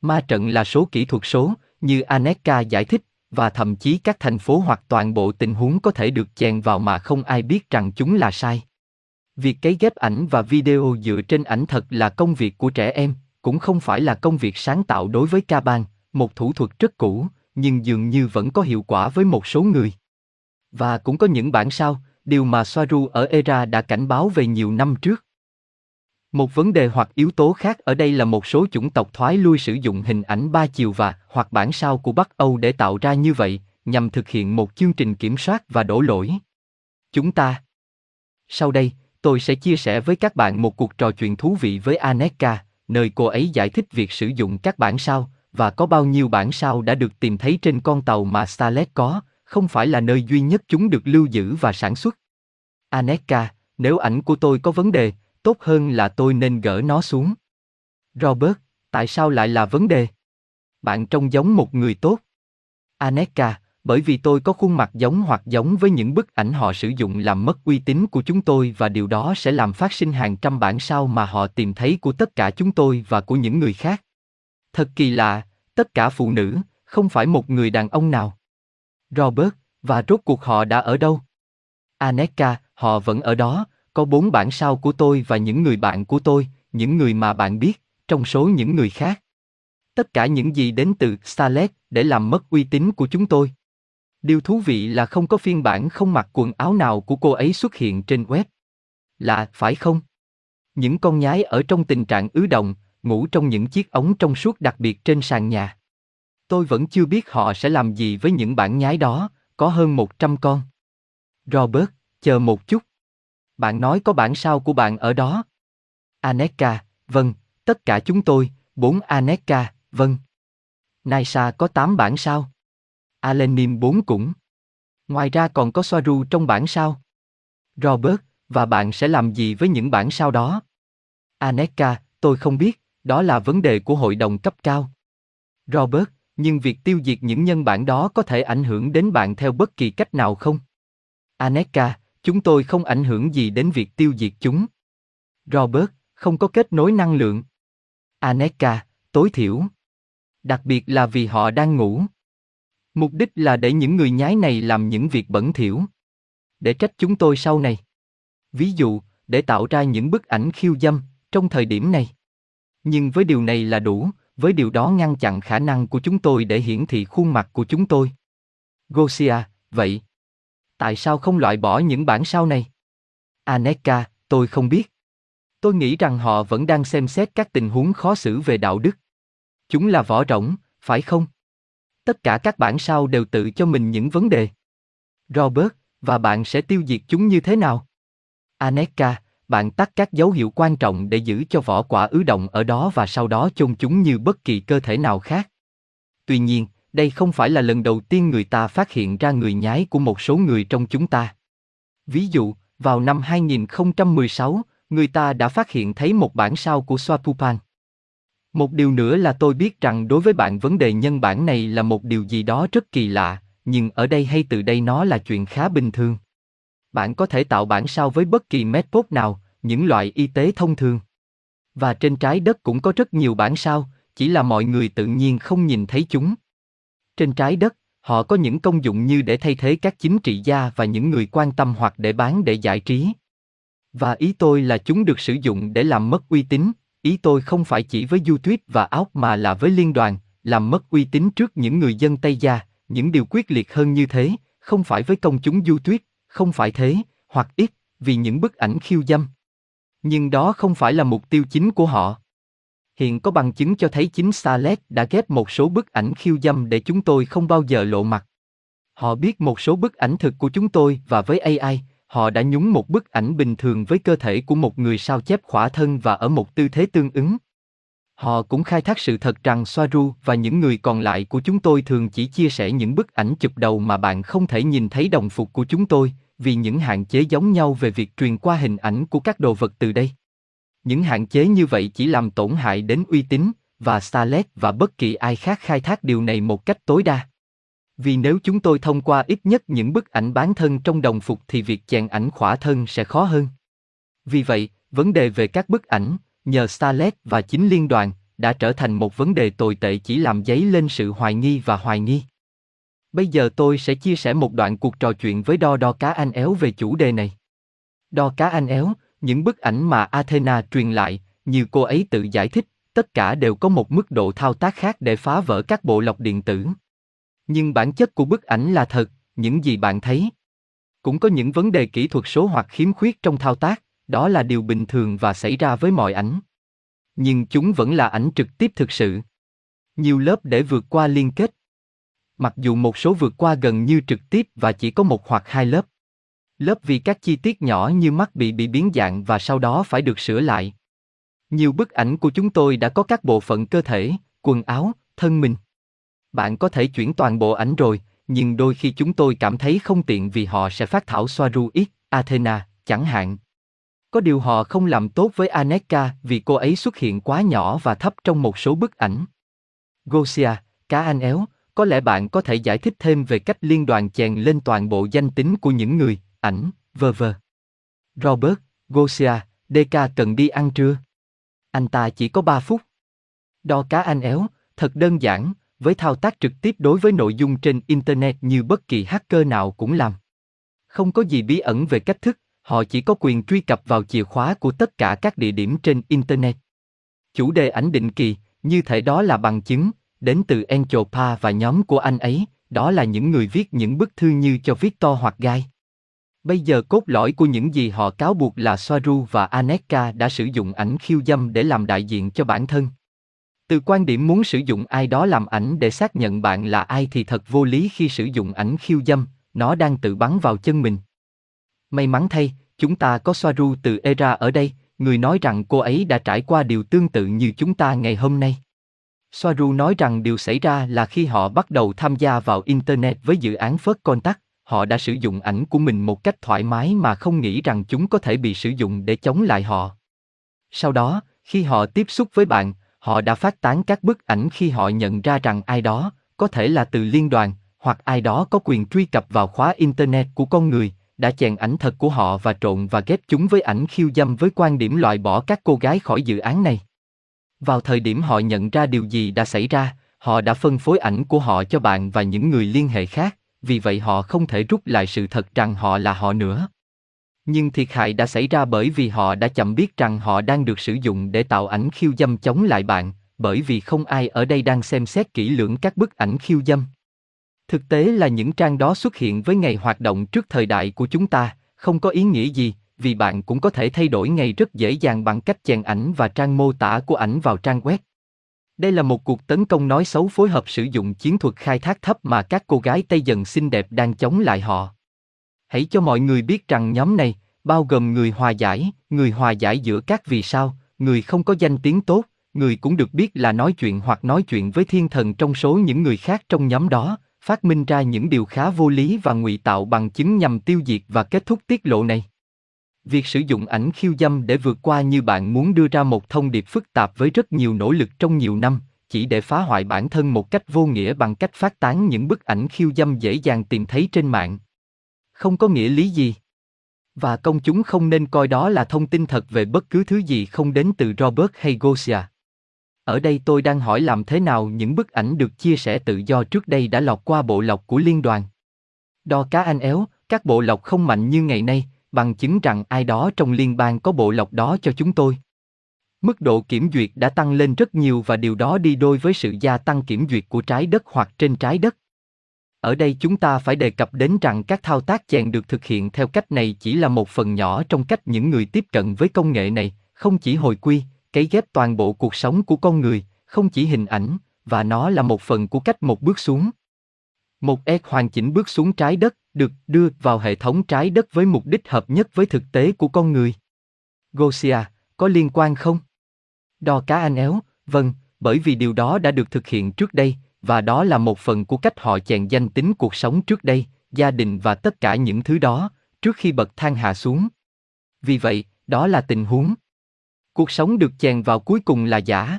Ma trận là số kỹ thuật số, như Anéeka giải thích, và thậm chí các thành phố hoặc toàn bộ tình huống có thể được chèn vào mà không ai biết rằng chúng là sai. Việc cấy ghép ảnh và video dựa trên ảnh thật là công việc của trẻ em, cũng không phải là công việc sáng tạo đối với Caban, một thủ thuật rất cũ, nhưng dường như vẫn có hiệu quả với một số người. Và cũng có những bản sao, điều mà Swaruu ở Erra đã cảnh báo về nhiều năm trước. Một vấn đề hoặc yếu tố khác ở đây là một số chủng tộc thoái lui sử dụng hình ảnh ba chiều và hoặc bản sao của Bắc Âu để tạo ra như vậy, nhằm thực hiện một chương trình kiểm soát và đổ lỗi. Chúng ta. Sau đây, tôi sẽ chia sẻ với các bạn một cuộc trò chuyện thú vị với Anéeka, nơi cô ấy giải thích việc sử dụng các bản sao, và có bao nhiêu bản sao đã được tìm thấy trên con tàu mà Starlet có, không phải là nơi duy nhất chúng được lưu giữ và sản xuất. Anéeka, nếu ảnh của tôi có vấn đề, tốt hơn là tôi nên gỡ nó xuống. Robert, tại sao lại là vấn đề? Bạn trông giống một người tốt. Anéeka, bởi vì tôi có khuôn mặt giống hoặc giống với những bức ảnh họ sử dụng làm mất uy tín của chúng tôi, và điều đó sẽ làm phát sinh hàng trăm bản sao mà họ tìm thấy của tất cả chúng tôi và của những người khác. Thật kỳ lạ, tất cả phụ nữ, không phải một người đàn ông nào. Robert, và rốt cuộc họ đã ở đâu? Anéeka, họ vẫn ở đó. Có bốn bản sao của tôi và những người bạn của tôi, những người mà bạn biết, trong số những người khác. Tất cả những gì đến từ Starlet để làm mất uy tín của chúng tôi. Điều thú vị là không có phiên bản không mặc quần áo nào của cô ấy xuất hiện trên web. Là, phải không? Những con nhái ở trong tình trạng ứ động, ngủ trong những chiếc ống trong suốt đặc biệt trên sàn nhà. Tôi vẫn chưa biết họ sẽ làm gì với những bản nhái đó, có hơn một trăm con. Robert, chờ một chút. Bạn nói có bản sao của bạn ở đó. Anéeka, vâng, tất cả chúng tôi, bốn Anéeka, vâng. Naisa có tám bản sao. Alenym bốn cũng. Ngoài ra còn có Swaruu trong bản sao. Robert, và bạn sẽ làm gì với những bản sao đó? Anéeka, tôi không biết, đó là vấn đề của hội đồng cấp cao. Robert, nhưng việc tiêu diệt những nhân bản đó có thể ảnh hưởng đến bạn theo bất kỳ cách nào không? Anéeka, chúng tôi không ảnh hưởng gì đến việc tiêu diệt chúng. Robert, không có kết nối năng lượng. Anéeka, tối thiểu. Đặc biệt là vì họ đang ngủ. Mục đích là để những người nhái này làm những việc bẩn thỉu. Để trách chúng tôi sau này. Ví dụ, để tạo ra những bức ảnh khiêu dâm, trong thời điểm này. Nhưng với điều này là đủ, với điều đó ngăn chặn khả năng của chúng tôi để hiển thị khuôn mặt của chúng tôi. Gosia, vậy. Tại sao không loại bỏ những bản sao này? Anéeka, tôi không biết. Tôi nghĩ rằng họ vẫn đang xem xét các tình huống khó xử về đạo đức. Chúng là vỏ rỗng, phải không? Tất cả các bản sao đều tự cho mình những vấn đề. Robert, và bạn sẽ tiêu diệt chúng như thế nào? Anéeka, bạn tắt các dấu hiệu quan trọng để giữ cho vỏ quả ứ động ở đó và sau đó chôn chúng như bất kỳ cơ thể nào khác. Tuy nhiên, đây không phải là lần đầu tiên người ta phát hiện ra người nhái của một số người trong chúng ta. Ví dụ, vào năm hai nghìn không trăm mười sáu, người ta đã phát hiện thấy một bản sao của Swapupan. Một điều nữa là tôi biết rằng đối với bạn vấn đề nhân bản này là một điều gì đó rất kỳ lạ, nhưng ở đây hay từ đây nó là chuyện khá bình thường. Bạn có thể tạo bản sao với bất kỳ medpod nào, những loại y tế thông thường. Và trên trái đất cũng có rất nhiều bản sao, chỉ là mọi người tự nhiên không nhìn thấy chúng. Trên trái đất, họ có những công dụng như để thay thế các chính trị gia và những người quan tâm hoặc để bán để giải trí. Và ý tôi là chúng được sử dụng để làm mất uy tín. Ý tôi không phải chỉ với YouTube và áo mà là với liên đoàn, làm mất uy tín trước những người dân Tây Gia, những điều quyết liệt hơn như thế, không phải với công chúng YouTube, không phải thế, hoặc ít, vì những bức ảnh khiêu dâm. Nhưng đó không phải là mục tiêu chính của họ. Hiện có bằng chứng cho thấy chính Starlet đã ghép một số bức ảnh khiêu dâm để chúng tôi không bao giờ lộ mặt. Họ biết một số bức ảnh thực của chúng tôi và với a i, họ đã nhúng một bức ảnh bình thường với cơ thể của một người sao chép khỏa thân và ở một tư thế tương ứng. Họ cũng khai thác sự thật rằng Swaruu và những người còn lại của chúng tôi thường chỉ chia sẻ những bức ảnh chụp đầu mà bạn không thể nhìn thấy đồng phục của chúng tôi, vì những hạn chế giống nhau về việc truyền qua hình ảnh của các đồ vật từ đây. Những hạn chế như vậy chỉ làm tổn hại đến uy tín, và Starlet và bất kỳ ai khác khai thác điều này một cách tối đa. Vì nếu chúng tôi thông qua ít nhất những bức ảnh bán thân trong đồng phục thì việc chèn ảnh khỏa thân sẽ khó hơn. Vì vậy, vấn đề về các bức ảnh, nhờ Starlet và chính liên đoàn, đã trở thành một vấn đề tồi tệ chỉ làm dấy lên sự hoài nghi và hoài nghi. Bây giờ tôi sẽ chia sẻ một đoạn cuộc trò chuyện với Đo Đo Cá Anh Éo về chủ đề này. Đo Cá Anh Éo, những bức ảnh mà Athena truyền lại, như cô ấy tự giải thích, tất cả đều có một mức độ thao tác khác để phá vỡ các bộ lọc điện tử. Nhưng bản chất của bức ảnh là thật, những gì bạn thấy. Cũng có những vấn đề kỹ thuật số hoặc khiếm khuyết trong thao tác, đó là điều bình thường và xảy ra với mọi ảnh. Nhưng chúng vẫn là ảnh trực tiếp thực sự. Nhiều lớp để vượt qua liên kết. Mặc dù một số vượt qua gần như trực tiếp và chỉ có một hoặc hai lớp. Lớp vì các chi tiết nhỏ như mắt bị bị biến dạng và sau đó phải được sửa lại. Nhiều bức ảnh của chúng tôi đã có các bộ phận cơ thể, quần áo, thân mình. Bạn có thể chuyển toàn bộ ảnh rồi, nhưng đôi khi chúng tôi cảm thấy không tiện vì họ sẽ phát thảo Swaruu X, Athena, chẳng hạn. Có điều họ không làm tốt với Anéeka vì cô ấy xuất hiện quá nhỏ và thấp trong một số bức ảnh. Gosia, Cá Anh Éo, có lẽ bạn có thể giải thích thêm về cách liên đoàn chèn lên toàn bộ danh tính của những người, ảnh, vờ vờ. Robert, Gosia, Deka cần đi ăn trưa. Anh ta chỉ có ba phút. Đo Cá Anh Éo, thật đơn giản. Với thao tác trực tiếp đối với nội dung trên Internet như bất kỳ hacker nào cũng làm. Không có gì bí ẩn về cách thức, họ chỉ có quyền truy cập vào chìa khóa của tất cả các địa điểm trên Internet. Chủ đề ảnh định kỳ, như thể đó là bằng chứng, đến từ Angel và nhóm của anh ấy, đó là những người viết những bức thư như cho Victor hoặc Guy. Bây giờ cốt lõi của những gì họ cáo buộc là Swaruu và Anéeka đã sử dụng ảnh khiêu dâm để làm đại diện cho bản thân. Từ quan điểm muốn sử dụng ai đó làm ảnh để xác nhận bạn là ai thì thật vô lý khi sử dụng ảnh khiêu dâm, nó đang tự bắn vào chân mình. May mắn thay, chúng ta có Swaruu từ Erra ở đây, người nói rằng cô ấy đã trải qua điều tương tự như chúng ta ngày hôm nay. Swaruu nói rằng điều xảy ra là khi họ bắt đầu tham gia vào Internet với dự án First Contact, họ đã sử dụng ảnh của mình một cách thoải mái mà không nghĩ rằng chúng có thể bị sử dụng để chống lại họ. Sau đó, khi họ tiếp xúc với bạn, họ đã phát tán các bức ảnh khi họ nhận ra rằng ai đó, có thể là từ liên đoàn, hoặc ai đó có quyền truy cập vào khóa Internet của con người, đã chèn ảnh thật của họ và trộn và ghép chúng với ảnh khiêu dâm với quan điểm loại bỏ các cô gái khỏi dự án này. Vào thời điểm họ nhận ra điều gì đã xảy ra, họ đã phân phối ảnh của họ cho bạn và những người liên hệ khác, vì vậy họ không thể rút lại sự thật rằng họ là họ nữa. Nhưng thiệt hại đã xảy ra bởi vì họ đã chậm biết rằng họ đang được sử dụng để tạo ảnh khiêu dâm chống lại bạn, bởi vì không ai ở đây đang xem xét kỹ lưỡng các bức ảnh khiêu dâm. Thực tế là những trang đó xuất hiện với ngày hoạt động trước thời đại của chúng ta, không có ý nghĩa gì, vì bạn cũng có thể thay đổi ngày rất dễ dàng bằng cách chèn ảnh và trang mô tả của ảnh vào trang web. Đây là một cuộc tấn công nói xấu phối hợp sử dụng chiến thuật khai thác thấp mà các cô gái Tây dần xinh đẹp đang chống lại họ. Hãy cho mọi người biết rằng nhóm này, bao gồm người hòa giải, người hòa giải giữa các vì sao, người không có danh tiếng tốt, người cũng được biết là nói chuyện hoặc nói chuyện với thiên thần trong số những người khác trong nhóm đó, phát minh ra những điều khá vô lý và ngụy tạo bằng chứng nhằm tiêu diệt và kết thúc tiết lộ này. Việc sử dụng ảnh khiêu dâm để vượt qua như bạn muốn đưa ra một thông điệp phức tạp với rất nhiều nỗ lực trong nhiều năm, chỉ để phá hoại bản thân một cách vô nghĩa bằng cách phát tán những bức ảnh khiêu dâm dễ dàng tìm thấy trên mạng. Không có nghĩa lý gì. Và công chúng không nên coi đó là thông tin thật về bất cứ thứ gì không đến từ Robert hay Gosia. Ở đây tôi đang hỏi làm thế nào những bức ảnh được chia sẻ tự do trước đây đã lọt qua bộ lọc của liên đoàn. Đo cá anh éo, các bộ lọc không mạnh như ngày nay, bằng chứng rằng ai đó trong liên bang có bộ lọc đó cho chúng tôi. Mức độ kiểm duyệt đã tăng lên rất nhiều và điều đó đi đôi với sự gia tăng kiểm duyệt của trái đất hoặc trên trái đất. Ở đây chúng ta phải đề cập đến rằng các thao tác chèn được thực hiện theo cách này chỉ là một phần nhỏ trong cách những người tiếp cận với công nghệ này, không chỉ hồi quy, cấy ghép toàn bộ cuộc sống của con người, không chỉ hình ảnh, và nó là một phần của cách một bước xuống. Một E hoàn chỉnh bước xuống trái đất, được đưa vào hệ thống trái đất với mục đích hợp nhất với thực tế của con người. Gosia, có liên quan không? Đo cá anh éo, vâng, bởi vì điều đó đã được thực hiện trước đây, và đó là một phần của cách họ chèn danh tính cuộc sống trước đây, gia đình và tất cả những thứ đó, trước khi bậc thang hạ xuống. Vì vậy, đó là tình huống. Cuộc sống được chèn vào cuối cùng là giả.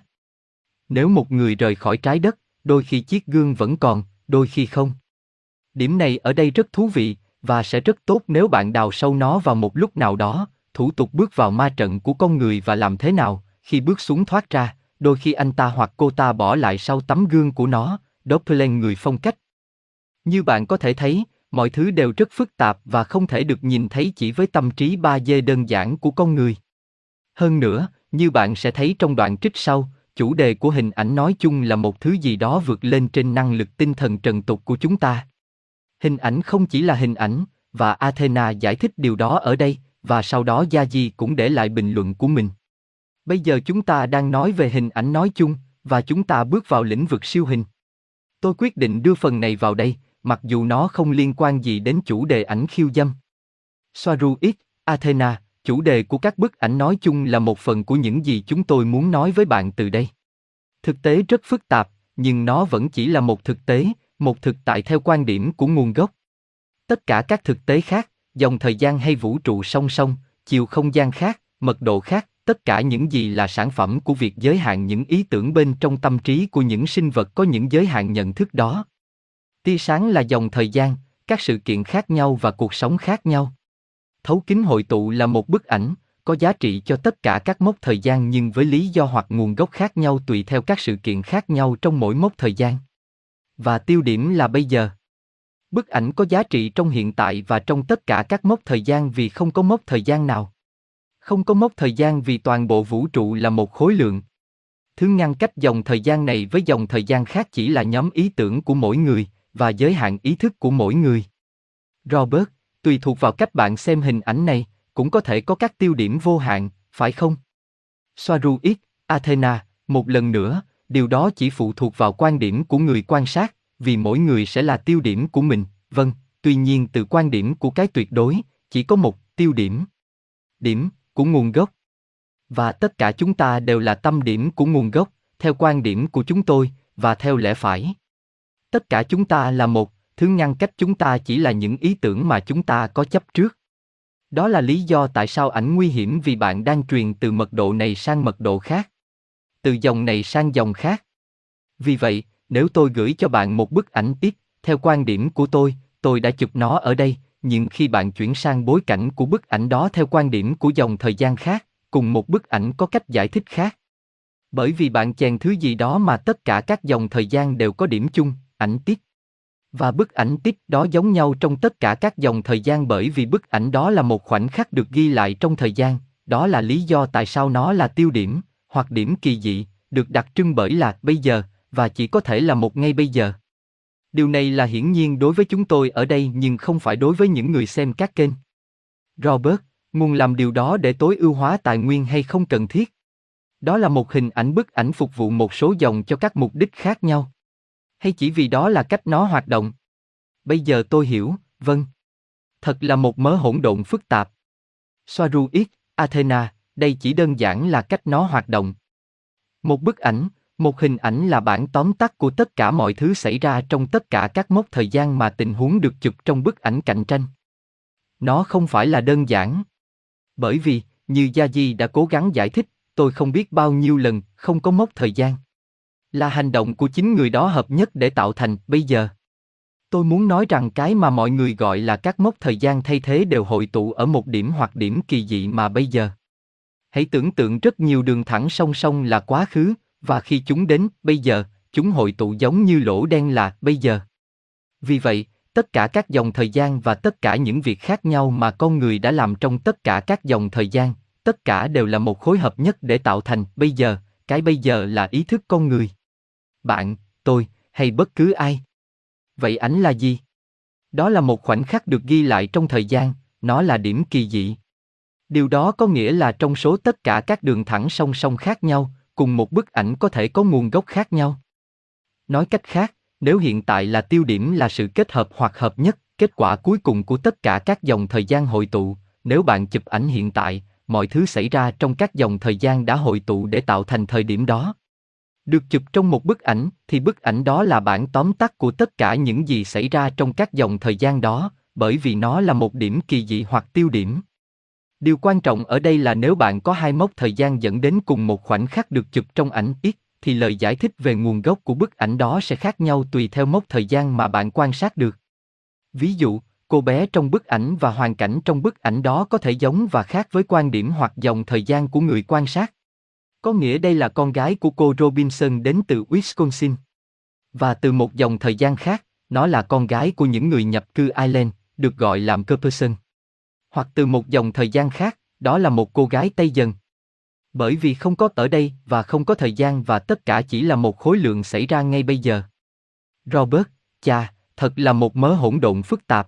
Nếu một người rời khỏi trái đất, đôi khi chiếc gương vẫn còn, đôi khi không. Điểm này ở đây rất thú vị, và sẽ rất tốt nếu bạn đào sâu nó vào một lúc nào đó, thủ tục bước vào ma trận của con người và làm thế nào, khi bước xuống thoát ra, đôi khi anh ta hoặc cô ta bỏ lại sau tấm gương của nó, đốt lên người phong cách. Như bạn có thể thấy, mọi thứ đều rất phức tạp và không thể được nhìn thấy chỉ với tâm trí ba D đơn giản của con người. Hơn nữa, như bạn sẽ thấy trong đoạn trích sau, chủ đề của hình ảnh nói chung là một thứ gì đó vượt lên trên năng lực tinh thần trần tục của chúng ta. Hình ảnh không chỉ là hình ảnh, và Athena giải thích điều đó ở đây, và sau đó Yázhi cũng để lại bình luận của mình. Bây giờ chúng ta đang nói về hình ảnh nói chung, và chúng ta bước vào lĩnh vực siêu hình. Tôi quyết định đưa phần này vào đây, mặc dù nó không liên quan gì đến chủ đề ảnh khiêu dâm. Swaruu X, Athena, chủ đề của các bức ảnh nói chung là một phần của những gì chúng tôi muốn nói với bạn từ đây. Thực tế rất phức tạp, nhưng nó vẫn chỉ là một thực tế, một thực tại theo quan điểm của nguồn gốc. Tất cả các thực tế khác, dòng thời gian hay vũ trụ song song, chiều không gian khác, mật độ khác, tất cả những gì là sản phẩm của việc giới hạn những ý tưởng bên trong tâm trí của những sinh vật có những giới hạn nhận thức đó. Tia sáng là dòng thời gian, các sự kiện khác nhau và cuộc sống khác nhau. Thấu kính hội tụ là một bức ảnh, có giá trị cho tất cả các mốc thời gian nhưng với lý do hoặc nguồn gốc khác nhau tùy theo các sự kiện khác nhau trong mỗi mốc thời gian. Và tiêu điểm là bây giờ. Bức ảnh có giá trị trong hiện tại và trong tất cả các mốc thời gian vì không có mốc thời gian nào. Không có mốc thời gian vì toàn bộ vũ trụ là một khối lượng. Thứ ngăn cách dòng thời gian này với dòng thời gian khác chỉ là nhóm ý tưởng của mỗi người và giới hạn ý thức của mỗi người. Robert, tùy thuộc vào cách bạn xem hình ảnh này, cũng có thể có các tiêu điểm vô hạn, phải không? Swaruu X, Athena, một lần nữa, điều đó chỉ phụ thuộc vào quan điểm của người quan sát, vì mỗi người sẽ là tiêu điểm của mình, vâng, tuy nhiên từ quan điểm của cái tuyệt đối, chỉ có một tiêu điểm. Điểm của nguồn gốc. Và tất cả chúng ta đều là tâm điểm của nguồn gốc, theo quan điểm của chúng tôi, và theo lẽ phải. Tất cả chúng ta là một, thứ ngăn cách chúng ta chỉ là những ý tưởng mà chúng ta có chấp trước. Đó là lý do tại sao ảnh nguy hiểm vì bạn đang truyền từ mật độ này sang mật độ khác. Từ dòng này sang dòng khác. Vì vậy, nếu tôi gửi cho bạn một bức ảnh X, theo quan điểm của tôi, tôi đã chụp nó ở đây, nhưng khi bạn chuyển sang bối cảnh của bức ảnh đó theo quan điểm của dòng thời gian khác, cùng một bức ảnh có cách giải thích khác. Bởi vì bạn chèn thứ gì đó mà tất cả các dòng thời gian đều có điểm chung, ảnh X. Và bức ảnh X đó giống nhau trong tất cả các dòng thời gian bởi vì bức ảnh đó là một khoảnh khắc được ghi lại trong thời gian, đó là lý do tại sao nó là tiêu điểm. Hoặc điểm kỳ dị, được đặc trưng bởi là bây giờ, và chỉ có thể là một ngay bây giờ. Điều này là hiển nhiên đối với chúng tôi ở đây nhưng không phải đối với những người xem các kênh. Robert, muốn làm điều đó để tối ưu hóa tài nguyên hay không cần thiết? Đó là một hình ảnh bức ảnh phục vụ một số dòng cho các mục đích khác nhau. Hay chỉ vì đó là cách nó hoạt động? Bây giờ tôi hiểu, vâng. Thật là một mớ hỗn độn phức tạp. Swaruu X, Athena, đây chỉ đơn giản là cách nó hoạt động. Một bức ảnh, một hình ảnh là bản tóm tắt của tất cả mọi thứ xảy ra trong tất cả các mốc thời gian mà tình huống được chụp trong bức ảnh cạnh tranh. Nó không phải là đơn giản. Bởi vì, như Yázhi đã cố gắng giải thích, tôi không biết bao nhiêu lần không có mốc thời gian. Là hành động của chính người đó hợp nhất để tạo thành bây giờ. Tôi muốn nói rằng cái mà mọi người gọi là các mốc thời gian thay thế đều hội tụ ở một điểm hoặc điểm kỳ dị mà bây giờ. Hãy tưởng tượng rất nhiều đường thẳng song song là quá khứ, và khi chúng đến bây giờ, chúng hội tụ giống như lỗ đen là bây giờ. Vì vậy, tất cả các dòng thời gian và tất cả những việc khác nhau mà con người đã làm trong tất cả các dòng thời gian, tất cả đều là một khối hợp nhất để tạo thành bây giờ, cái bây giờ là ý thức con người. Bạn, tôi, hay bất cứ ai. Vậy ảnh là gì? Đó là một khoảnh khắc được ghi lại trong thời gian, nó là điểm kỳ dị. Điều đó có nghĩa là trong số tất cả các đường thẳng song song khác nhau, cùng một bức ảnh có thể có nguồn gốc khác nhau. Nói cách khác, nếu hiện tại là tiêu điểm là sự kết hợp hoặc hợp nhất, kết quả cuối cùng của tất cả các dòng thời gian hội tụ, nếu bạn chụp ảnh hiện tại, mọi thứ xảy ra trong các dòng thời gian đã hội tụ để tạo thành thời điểm đó. Được chụp trong một bức ảnh, thì bức ảnh đó là bản tóm tắt của tất cả những gì xảy ra trong các dòng thời gian đó, bởi vì nó là một điểm kỳ dị hoặc tiêu điểm. Điều quan trọng ở đây là nếu bạn có hai mốc thời gian dẫn đến cùng một khoảnh khắc được chụp trong ảnh X, thì lời giải thích về nguồn gốc của bức ảnh đó sẽ khác nhau tùy theo mốc thời gian mà bạn quan sát được. Ví dụ, cô bé trong bức ảnh và hoàn cảnh trong bức ảnh đó có thể giống và khác với quan điểm hoặc dòng thời gian của người quan sát. Có nghĩa đây là con gái của cô Robinson đến từ Wisconsin. Và từ một dòng thời gian khác, nó là con gái của những người nhập cư Ireland, được gọi là Copperson. Hoặc từ một dòng thời gian khác, đó là một cô gái Tây Dân. Bởi vì không có ở đây và không có thời gian và tất cả chỉ là một khối lượng xảy ra ngay bây giờ. Robert, chà, thật là một mớ hỗn độn phức tạp.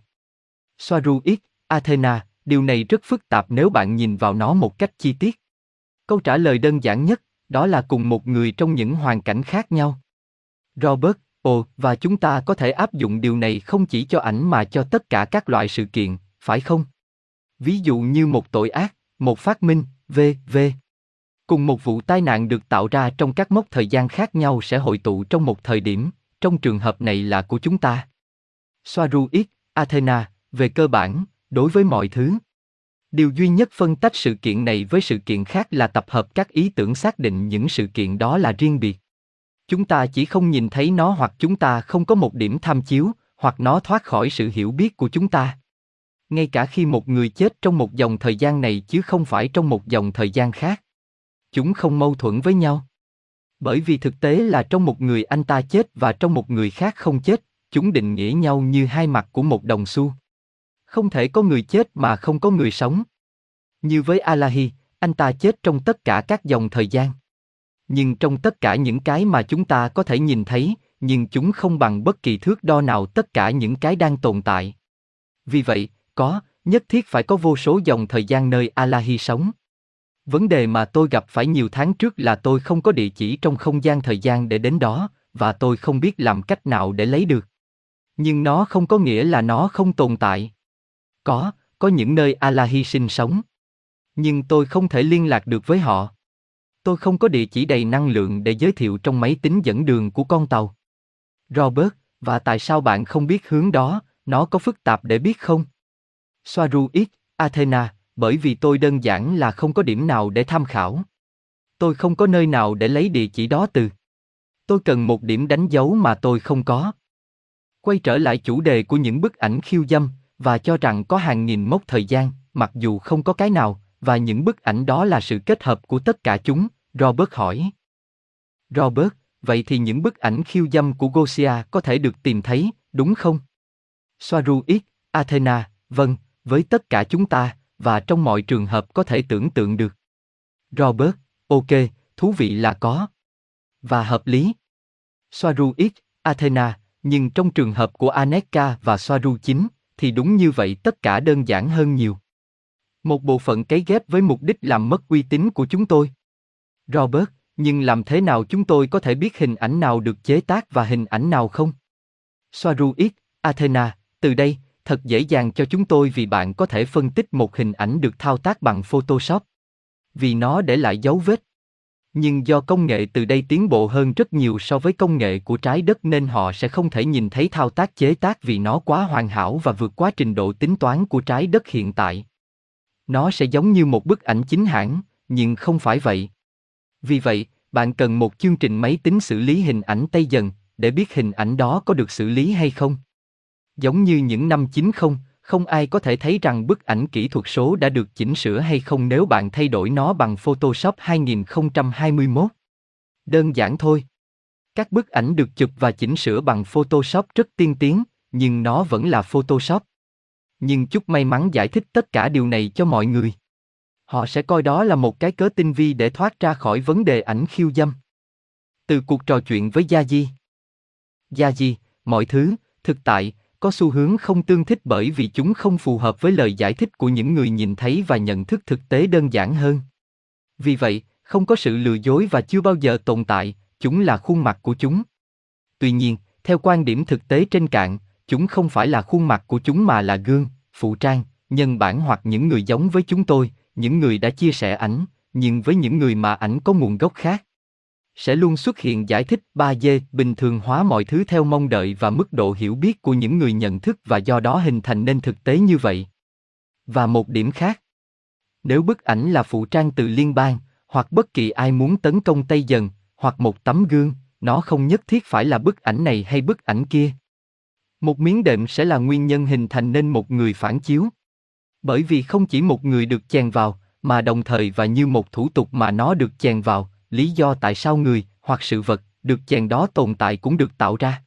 Swaruu X, Athena, điều này rất phức tạp nếu bạn nhìn vào nó một cách chi tiết. Câu trả lời đơn giản nhất, đó là cùng một người trong những hoàn cảnh khác nhau. Robert, ồ, và chúng ta có thể áp dụng điều này không chỉ cho ảnh mà cho tất cả các loại sự kiện, phải không? Ví dụ như một tội ác, một phát minh, vân vân Cùng một vụ tai nạn được tạo ra trong các mốc thời gian khác nhau sẽ hội tụ trong một thời điểm, trong trường hợp này là của chúng ta. Swaruu X, Athena, về cơ bản, đối với mọi thứ. Điều duy nhất phân tách sự kiện này với sự kiện khác là tập hợp các ý tưởng xác định những sự kiện đó là riêng biệt. Chúng ta chỉ không nhìn thấy nó hoặc chúng ta không có một điểm tham chiếu, hoặc nó thoát khỏi sự hiểu biết của chúng ta. Ngay cả khi một người chết trong một dòng thời gian này chứ không phải trong một dòng thời gian khác. Chúng không mâu thuẫn với nhau. Bởi vì thực tế là trong một người anh ta chết và trong một người khác không chết, chúng định nghĩa nhau như hai mặt của một đồng xu. Không thể có người chết mà không có người sống. Như với Alahi, anh ta chết trong tất cả các dòng thời gian. Nhưng trong tất cả những cái mà chúng ta có thể nhìn thấy, nhưng chúng không bằng bất kỳ thước đo nào tất cả những cái đang tồn tại. Vì vậy, có, nhất thiết phải có vô số dòng thời gian nơi Alahi sống. Vấn đề mà tôi gặp phải nhiều tháng trước là tôi không có địa chỉ trong không gian thời gian để đến đó, và tôi không biết làm cách nào để lấy được. Nhưng nó không có nghĩa là nó không tồn tại. Có, có những nơi Alahi sinh sống. Nhưng tôi không thể liên lạc được với họ. Tôi không có địa chỉ đầy năng lượng để giới thiệu trong máy tính dẫn đường của con tàu. Robert, và tại sao bạn không biết hướng đó, nó có phức tạp để biết không? Swaruu X, Athena, bởi vì tôi đơn giản là không có điểm nào để tham khảo. Tôi không có nơi nào để lấy địa chỉ đó từ. Tôi cần một điểm đánh dấu mà tôi không có. Quay trở lại chủ đề của những bức ảnh khiêu dâm, và cho rằng có hàng nghìn mốc thời gian, mặc dù không có cái nào, và những bức ảnh đó là sự kết hợp của tất cả chúng, Robert hỏi. Robert, vậy thì những bức ảnh khiêu dâm của Gosia có thể được tìm thấy, đúng không? Swaruu X, Athena, vâng, với tất cả chúng ta, và trong mọi trường hợp có thể tưởng tượng được. Robert, ok, thú vị là có. Và hợp lý. Swaruu X, Athena, nhưng trong trường hợp của Anéeka và Swaruu chín, thì đúng như vậy tất cả đơn giản hơn nhiều. Một bộ phận cấy ghép với mục đích làm mất uy tín của chúng tôi. Robert, nhưng làm thế nào chúng tôi có thể biết hình ảnh nào được chế tác và hình ảnh nào không? Swaruu X, Athena, từ đây, thật dễ dàng cho chúng tôi vì bạn có thể phân tích một hình ảnh được thao tác bằng Photoshop. Vì nó để lại dấu vết. Nhưng do công nghệ từ đây tiến bộ hơn rất nhiều so với công nghệ của trái đất nên họ sẽ không thể nhìn thấy thao tác chế tác vì nó quá hoàn hảo và vượt quá trình độ tính toán của trái đất hiện tại. Nó sẽ giống như một bức ảnh chính hãng, nhưng không phải vậy. Vì vậy, bạn cần một chương trình máy tính xử lý hình ảnh tay dần, để biết hình ảnh đó có được xử lý hay không. Giống như những năm chín mươi, không ai có thể thấy rằng bức ảnh kỹ thuật số đã được chỉnh sửa hay không nếu bạn thay đổi nó bằng Photoshop hai không hai mốt. Đơn giản thôi. Các bức ảnh được chụp và chỉnh sửa bằng Photoshop rất tiên tiến, nhưng nó vẫn là Photoshop. Nhưng chút may mắn giải thích tất cả điều này cho mọi người. Họ sẽ coi đó là một cái cớ tinh vi để thoát ra khỏi vấn đề ảnh khiêu dâm. Từ cuộc trò chuyện với Yázhi. Yázhi, mọi thứ, thực tại, có xu hướng không tương thích bởi vì chúng không phù hợp với lời giải thích của những người nhìn thấy và nhận thức thực tế đơn giản hơn. Vì vậy, không có sự lừa dối và chưa bao giờ tồn tại, chúng là khuôn mặt của chúng. Tuy nhiên, theo quan điểm thực tế trên cạn, chúng không phải là khuôn mặt của chúng mà là gương, phụ trang, nhân bản hoặc những người giống với chúng tôi, những người đã chia sẻ ảnh, nhưng với những người mà ảnh có nguồn gốc khác. Sẽ luôn xuất hiện giải thích ba D bình thường hóa mọi thứ theo mong đợi và mức độ hiểu biết của những người nhận thức và do đó hình thành nên thực tế như vậy. Và một điểm khác, nếu bức ảnh là phụ trang từ liên bang, hoặc bất kỳ ai muốn tấn công Tây Dần, hoặc một tấm gương, nó không nhất thiết phải là bức ảnh này hay bức ảnh kia. Một miếng đệm sẽ là nguyên nhân hình thành nên một người phản chiếu. Bởi vì không chỉ một người được chèn vào, mà đồng thời và như một thủ tục mà nó được chèn vào, lý do tại sao người, hoặc sự vật, được chèn đó tồn tại cũng được tạo ra.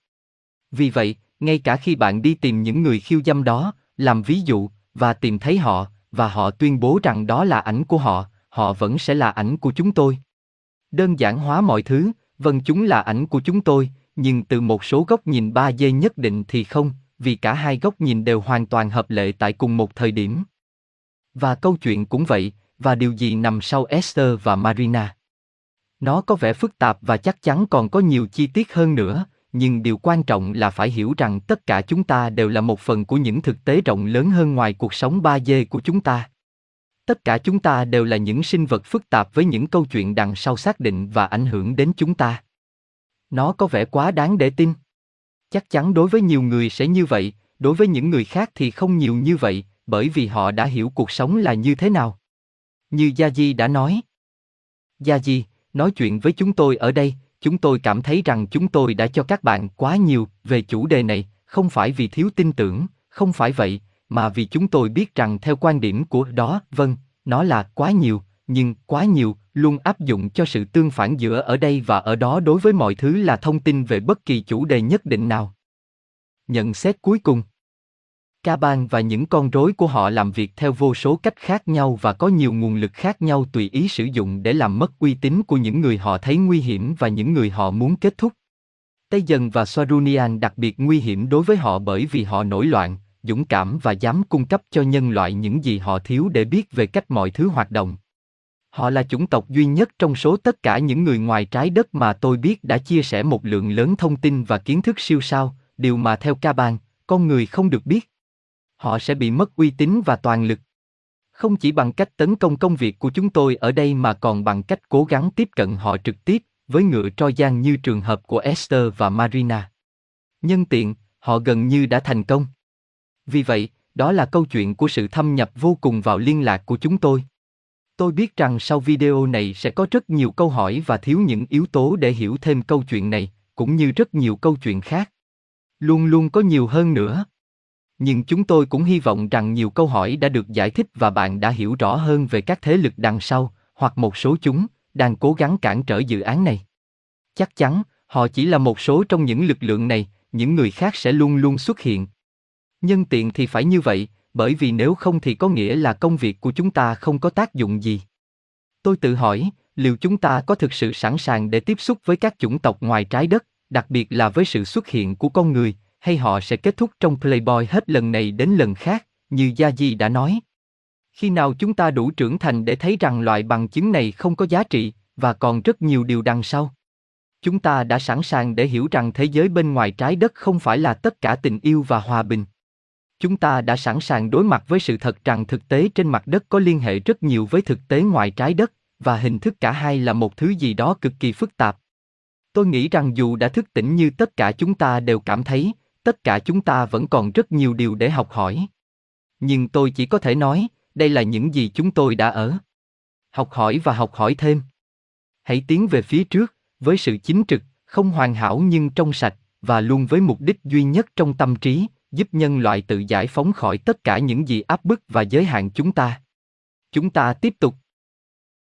Vì vậy, ngay cả khi bạn đi tìm những người khiêu dâm đó, làm ví dụ, và tìm thấy họ, và họ tuyên bố rằng đó là ảnh của họ, họ vẫn sẽ là ảnh của chúng tôi. Đơn giản hóa mọi thứ, vâng chúng là ảnh của chúng tôi, nhưng từ một số góc nhìn ba D nhất định thì không, vì cả hai góc nhìn đều hoàn toàn hợp lệ tại cùng một thời điểm. Và câu chuyện cũng vậy, và điều gì nằm sau Esther và Marina? Nó có vẻ phức tạp và chắc chắn còn có nhiều chi tiết hơn nữa, nhưng điều quan trọng là phải hiểu rằng tất cả chúng ta đều là một phần của những thực tế rộng lớn hơn ngoài cuộc sống ba D của chúng ta. Tất cả chúng ta đều là những sinh vật phức tạp với những câu chuyện đằng sau xác định và ảnh hưởng đến chúng ta. Nó có vẻ quá đáng để tin. Chắc chắn đối với nhiều người sẽ như vậy, đối với những người khác thì không nhiều như vậy, bởi vì họ đã hiểu cuộc sống là như thế nào. Như Yázhi đã nói. Yázhi, nói chuyện với chúng tôi ở đây, chúng tôi cảm thấy rằng chúng tôi đã cho các bạn quá nhiều về chủ đề này, không phải vì thiếu tin tưởng, không phải vậy, mà vì chúng tôi biết rằng theo quan điểm của đó, vâng, nó là quá nhiều, nhưng quá nhiều luôn áp dụng cho sự tương phản giữa ở đây và ở đó đối với mọi thứ là thông tin về bất kỳ chủ đề nhất định nào. Nhận xét cuối cùng. Caban và những con rối của họ làm việc theo vô số cách khác nhau và có nhiều nguồn lực khác nhau tùy ý sử dụng để làm mất uy tín của những người họ thấy nguy hiểm và những người họ muốn kết thúc. Tây Dần và Sarunian đặc biệt nguy hiểm đối với họ bởi vì họ nổi loạn, dũng cảm và dám cung cấp cho nhân loại những gì họ thiếu để biết về cách mọi thứ hoạt động. Họ là chủng tộc duy nhất trong số tất cả những người ngoài trái đất mà tôi biết đã chia sẻ một lượng lớn thông tin và kiến thức siêu sao, điều mà theo Caban, con người không được biết. Họ sẽ bị mất uy tín và toàn lực. Không chỉ bằng cách tấn công công việc của chúng tôi ở đây mà còn bằng cách cố gắng tiếp cận họ trực tiếp, với ngựa Trojan như trường hợp của Esther và Marina. Nhân tiện, họ gần như đã thành công. Vì vậy, đó là câu chuyện của sự thâm nhập vô cùng vào liên lạc của chúng tôi. Tôi biết rằng sau video này sẽ có rất nhiều câu hỏi và thiếu những yếu tố để hiểu thêm câu chuyện này, cũng như rất nhiều câu chuyện khác. Luôn luôn có nhiều hơn nữa. Nhưng chúng tôi cũng hy vọng rằng nhiều câu hỏi đã được giải thích và bạn đã hiểu rõ hơn về các thế lực đằng sau, hoặc một số chúng, đang cố gắng cản trở dự án này. Chắc chắn, họ chỉ là một số trong những lực lượng này, những người khác sẽ luôn luôn xuất hiện. Nhân tiện thì phải như vậy. Bởi vì nếu không thì có nghĩa là công việc của chúng ta không có tác dụng gì. Tôi tự hỏi, liệu chúng ta có thực sự sẵn sàng để tiếp xúc với các chủng tộc ngoài trái đất, đặc biệt là với sự xuất hiện của con người, hay họ sẽ kết thúc trong Playboy hết lần này đến lần khác, như Yázhi đã nói. Khi nào chúng ta đủ trưởng thành để thấy rằng loại bằng chứng này không có giá trị, và còn rất nhiều điều đằng sau. Chúng ta đã sẵn sàng để hiểu rằng thế giới bên ngoài trái đất không phải là tất cả tình yêu và hòa bình. Chúng ta đã sẵn sàng đối mặt với sự thật rằng thực tế trên mặt đất có liên hệ rất nhiều với thực tế ngoài trái đất, và hình thức cả hai là một thứ gì đó cực kỳ phức tạp. Tôi nghĩ rằng dù đã thức tỉnh như tất cả chúng ta đều cảm thấy, tất cả chúng ta vẫn còn rất nhiều điều để học hỏi. Nhưng tôi chỉ có thể nói, đây là những gì chúng tôi đã ở. Học hỏi và học hỏi thêm. Hãy tiến về phía trước, với sự chính trực, không hoàn hảo nhưng trong sạch, và luôn với mục đích duy nhất trong tâm trí, giúp nhân loại tự giải phóng khỏi tất cả những gì áp bức và giới hạn chúng ta. Chúng ta tiếp tục.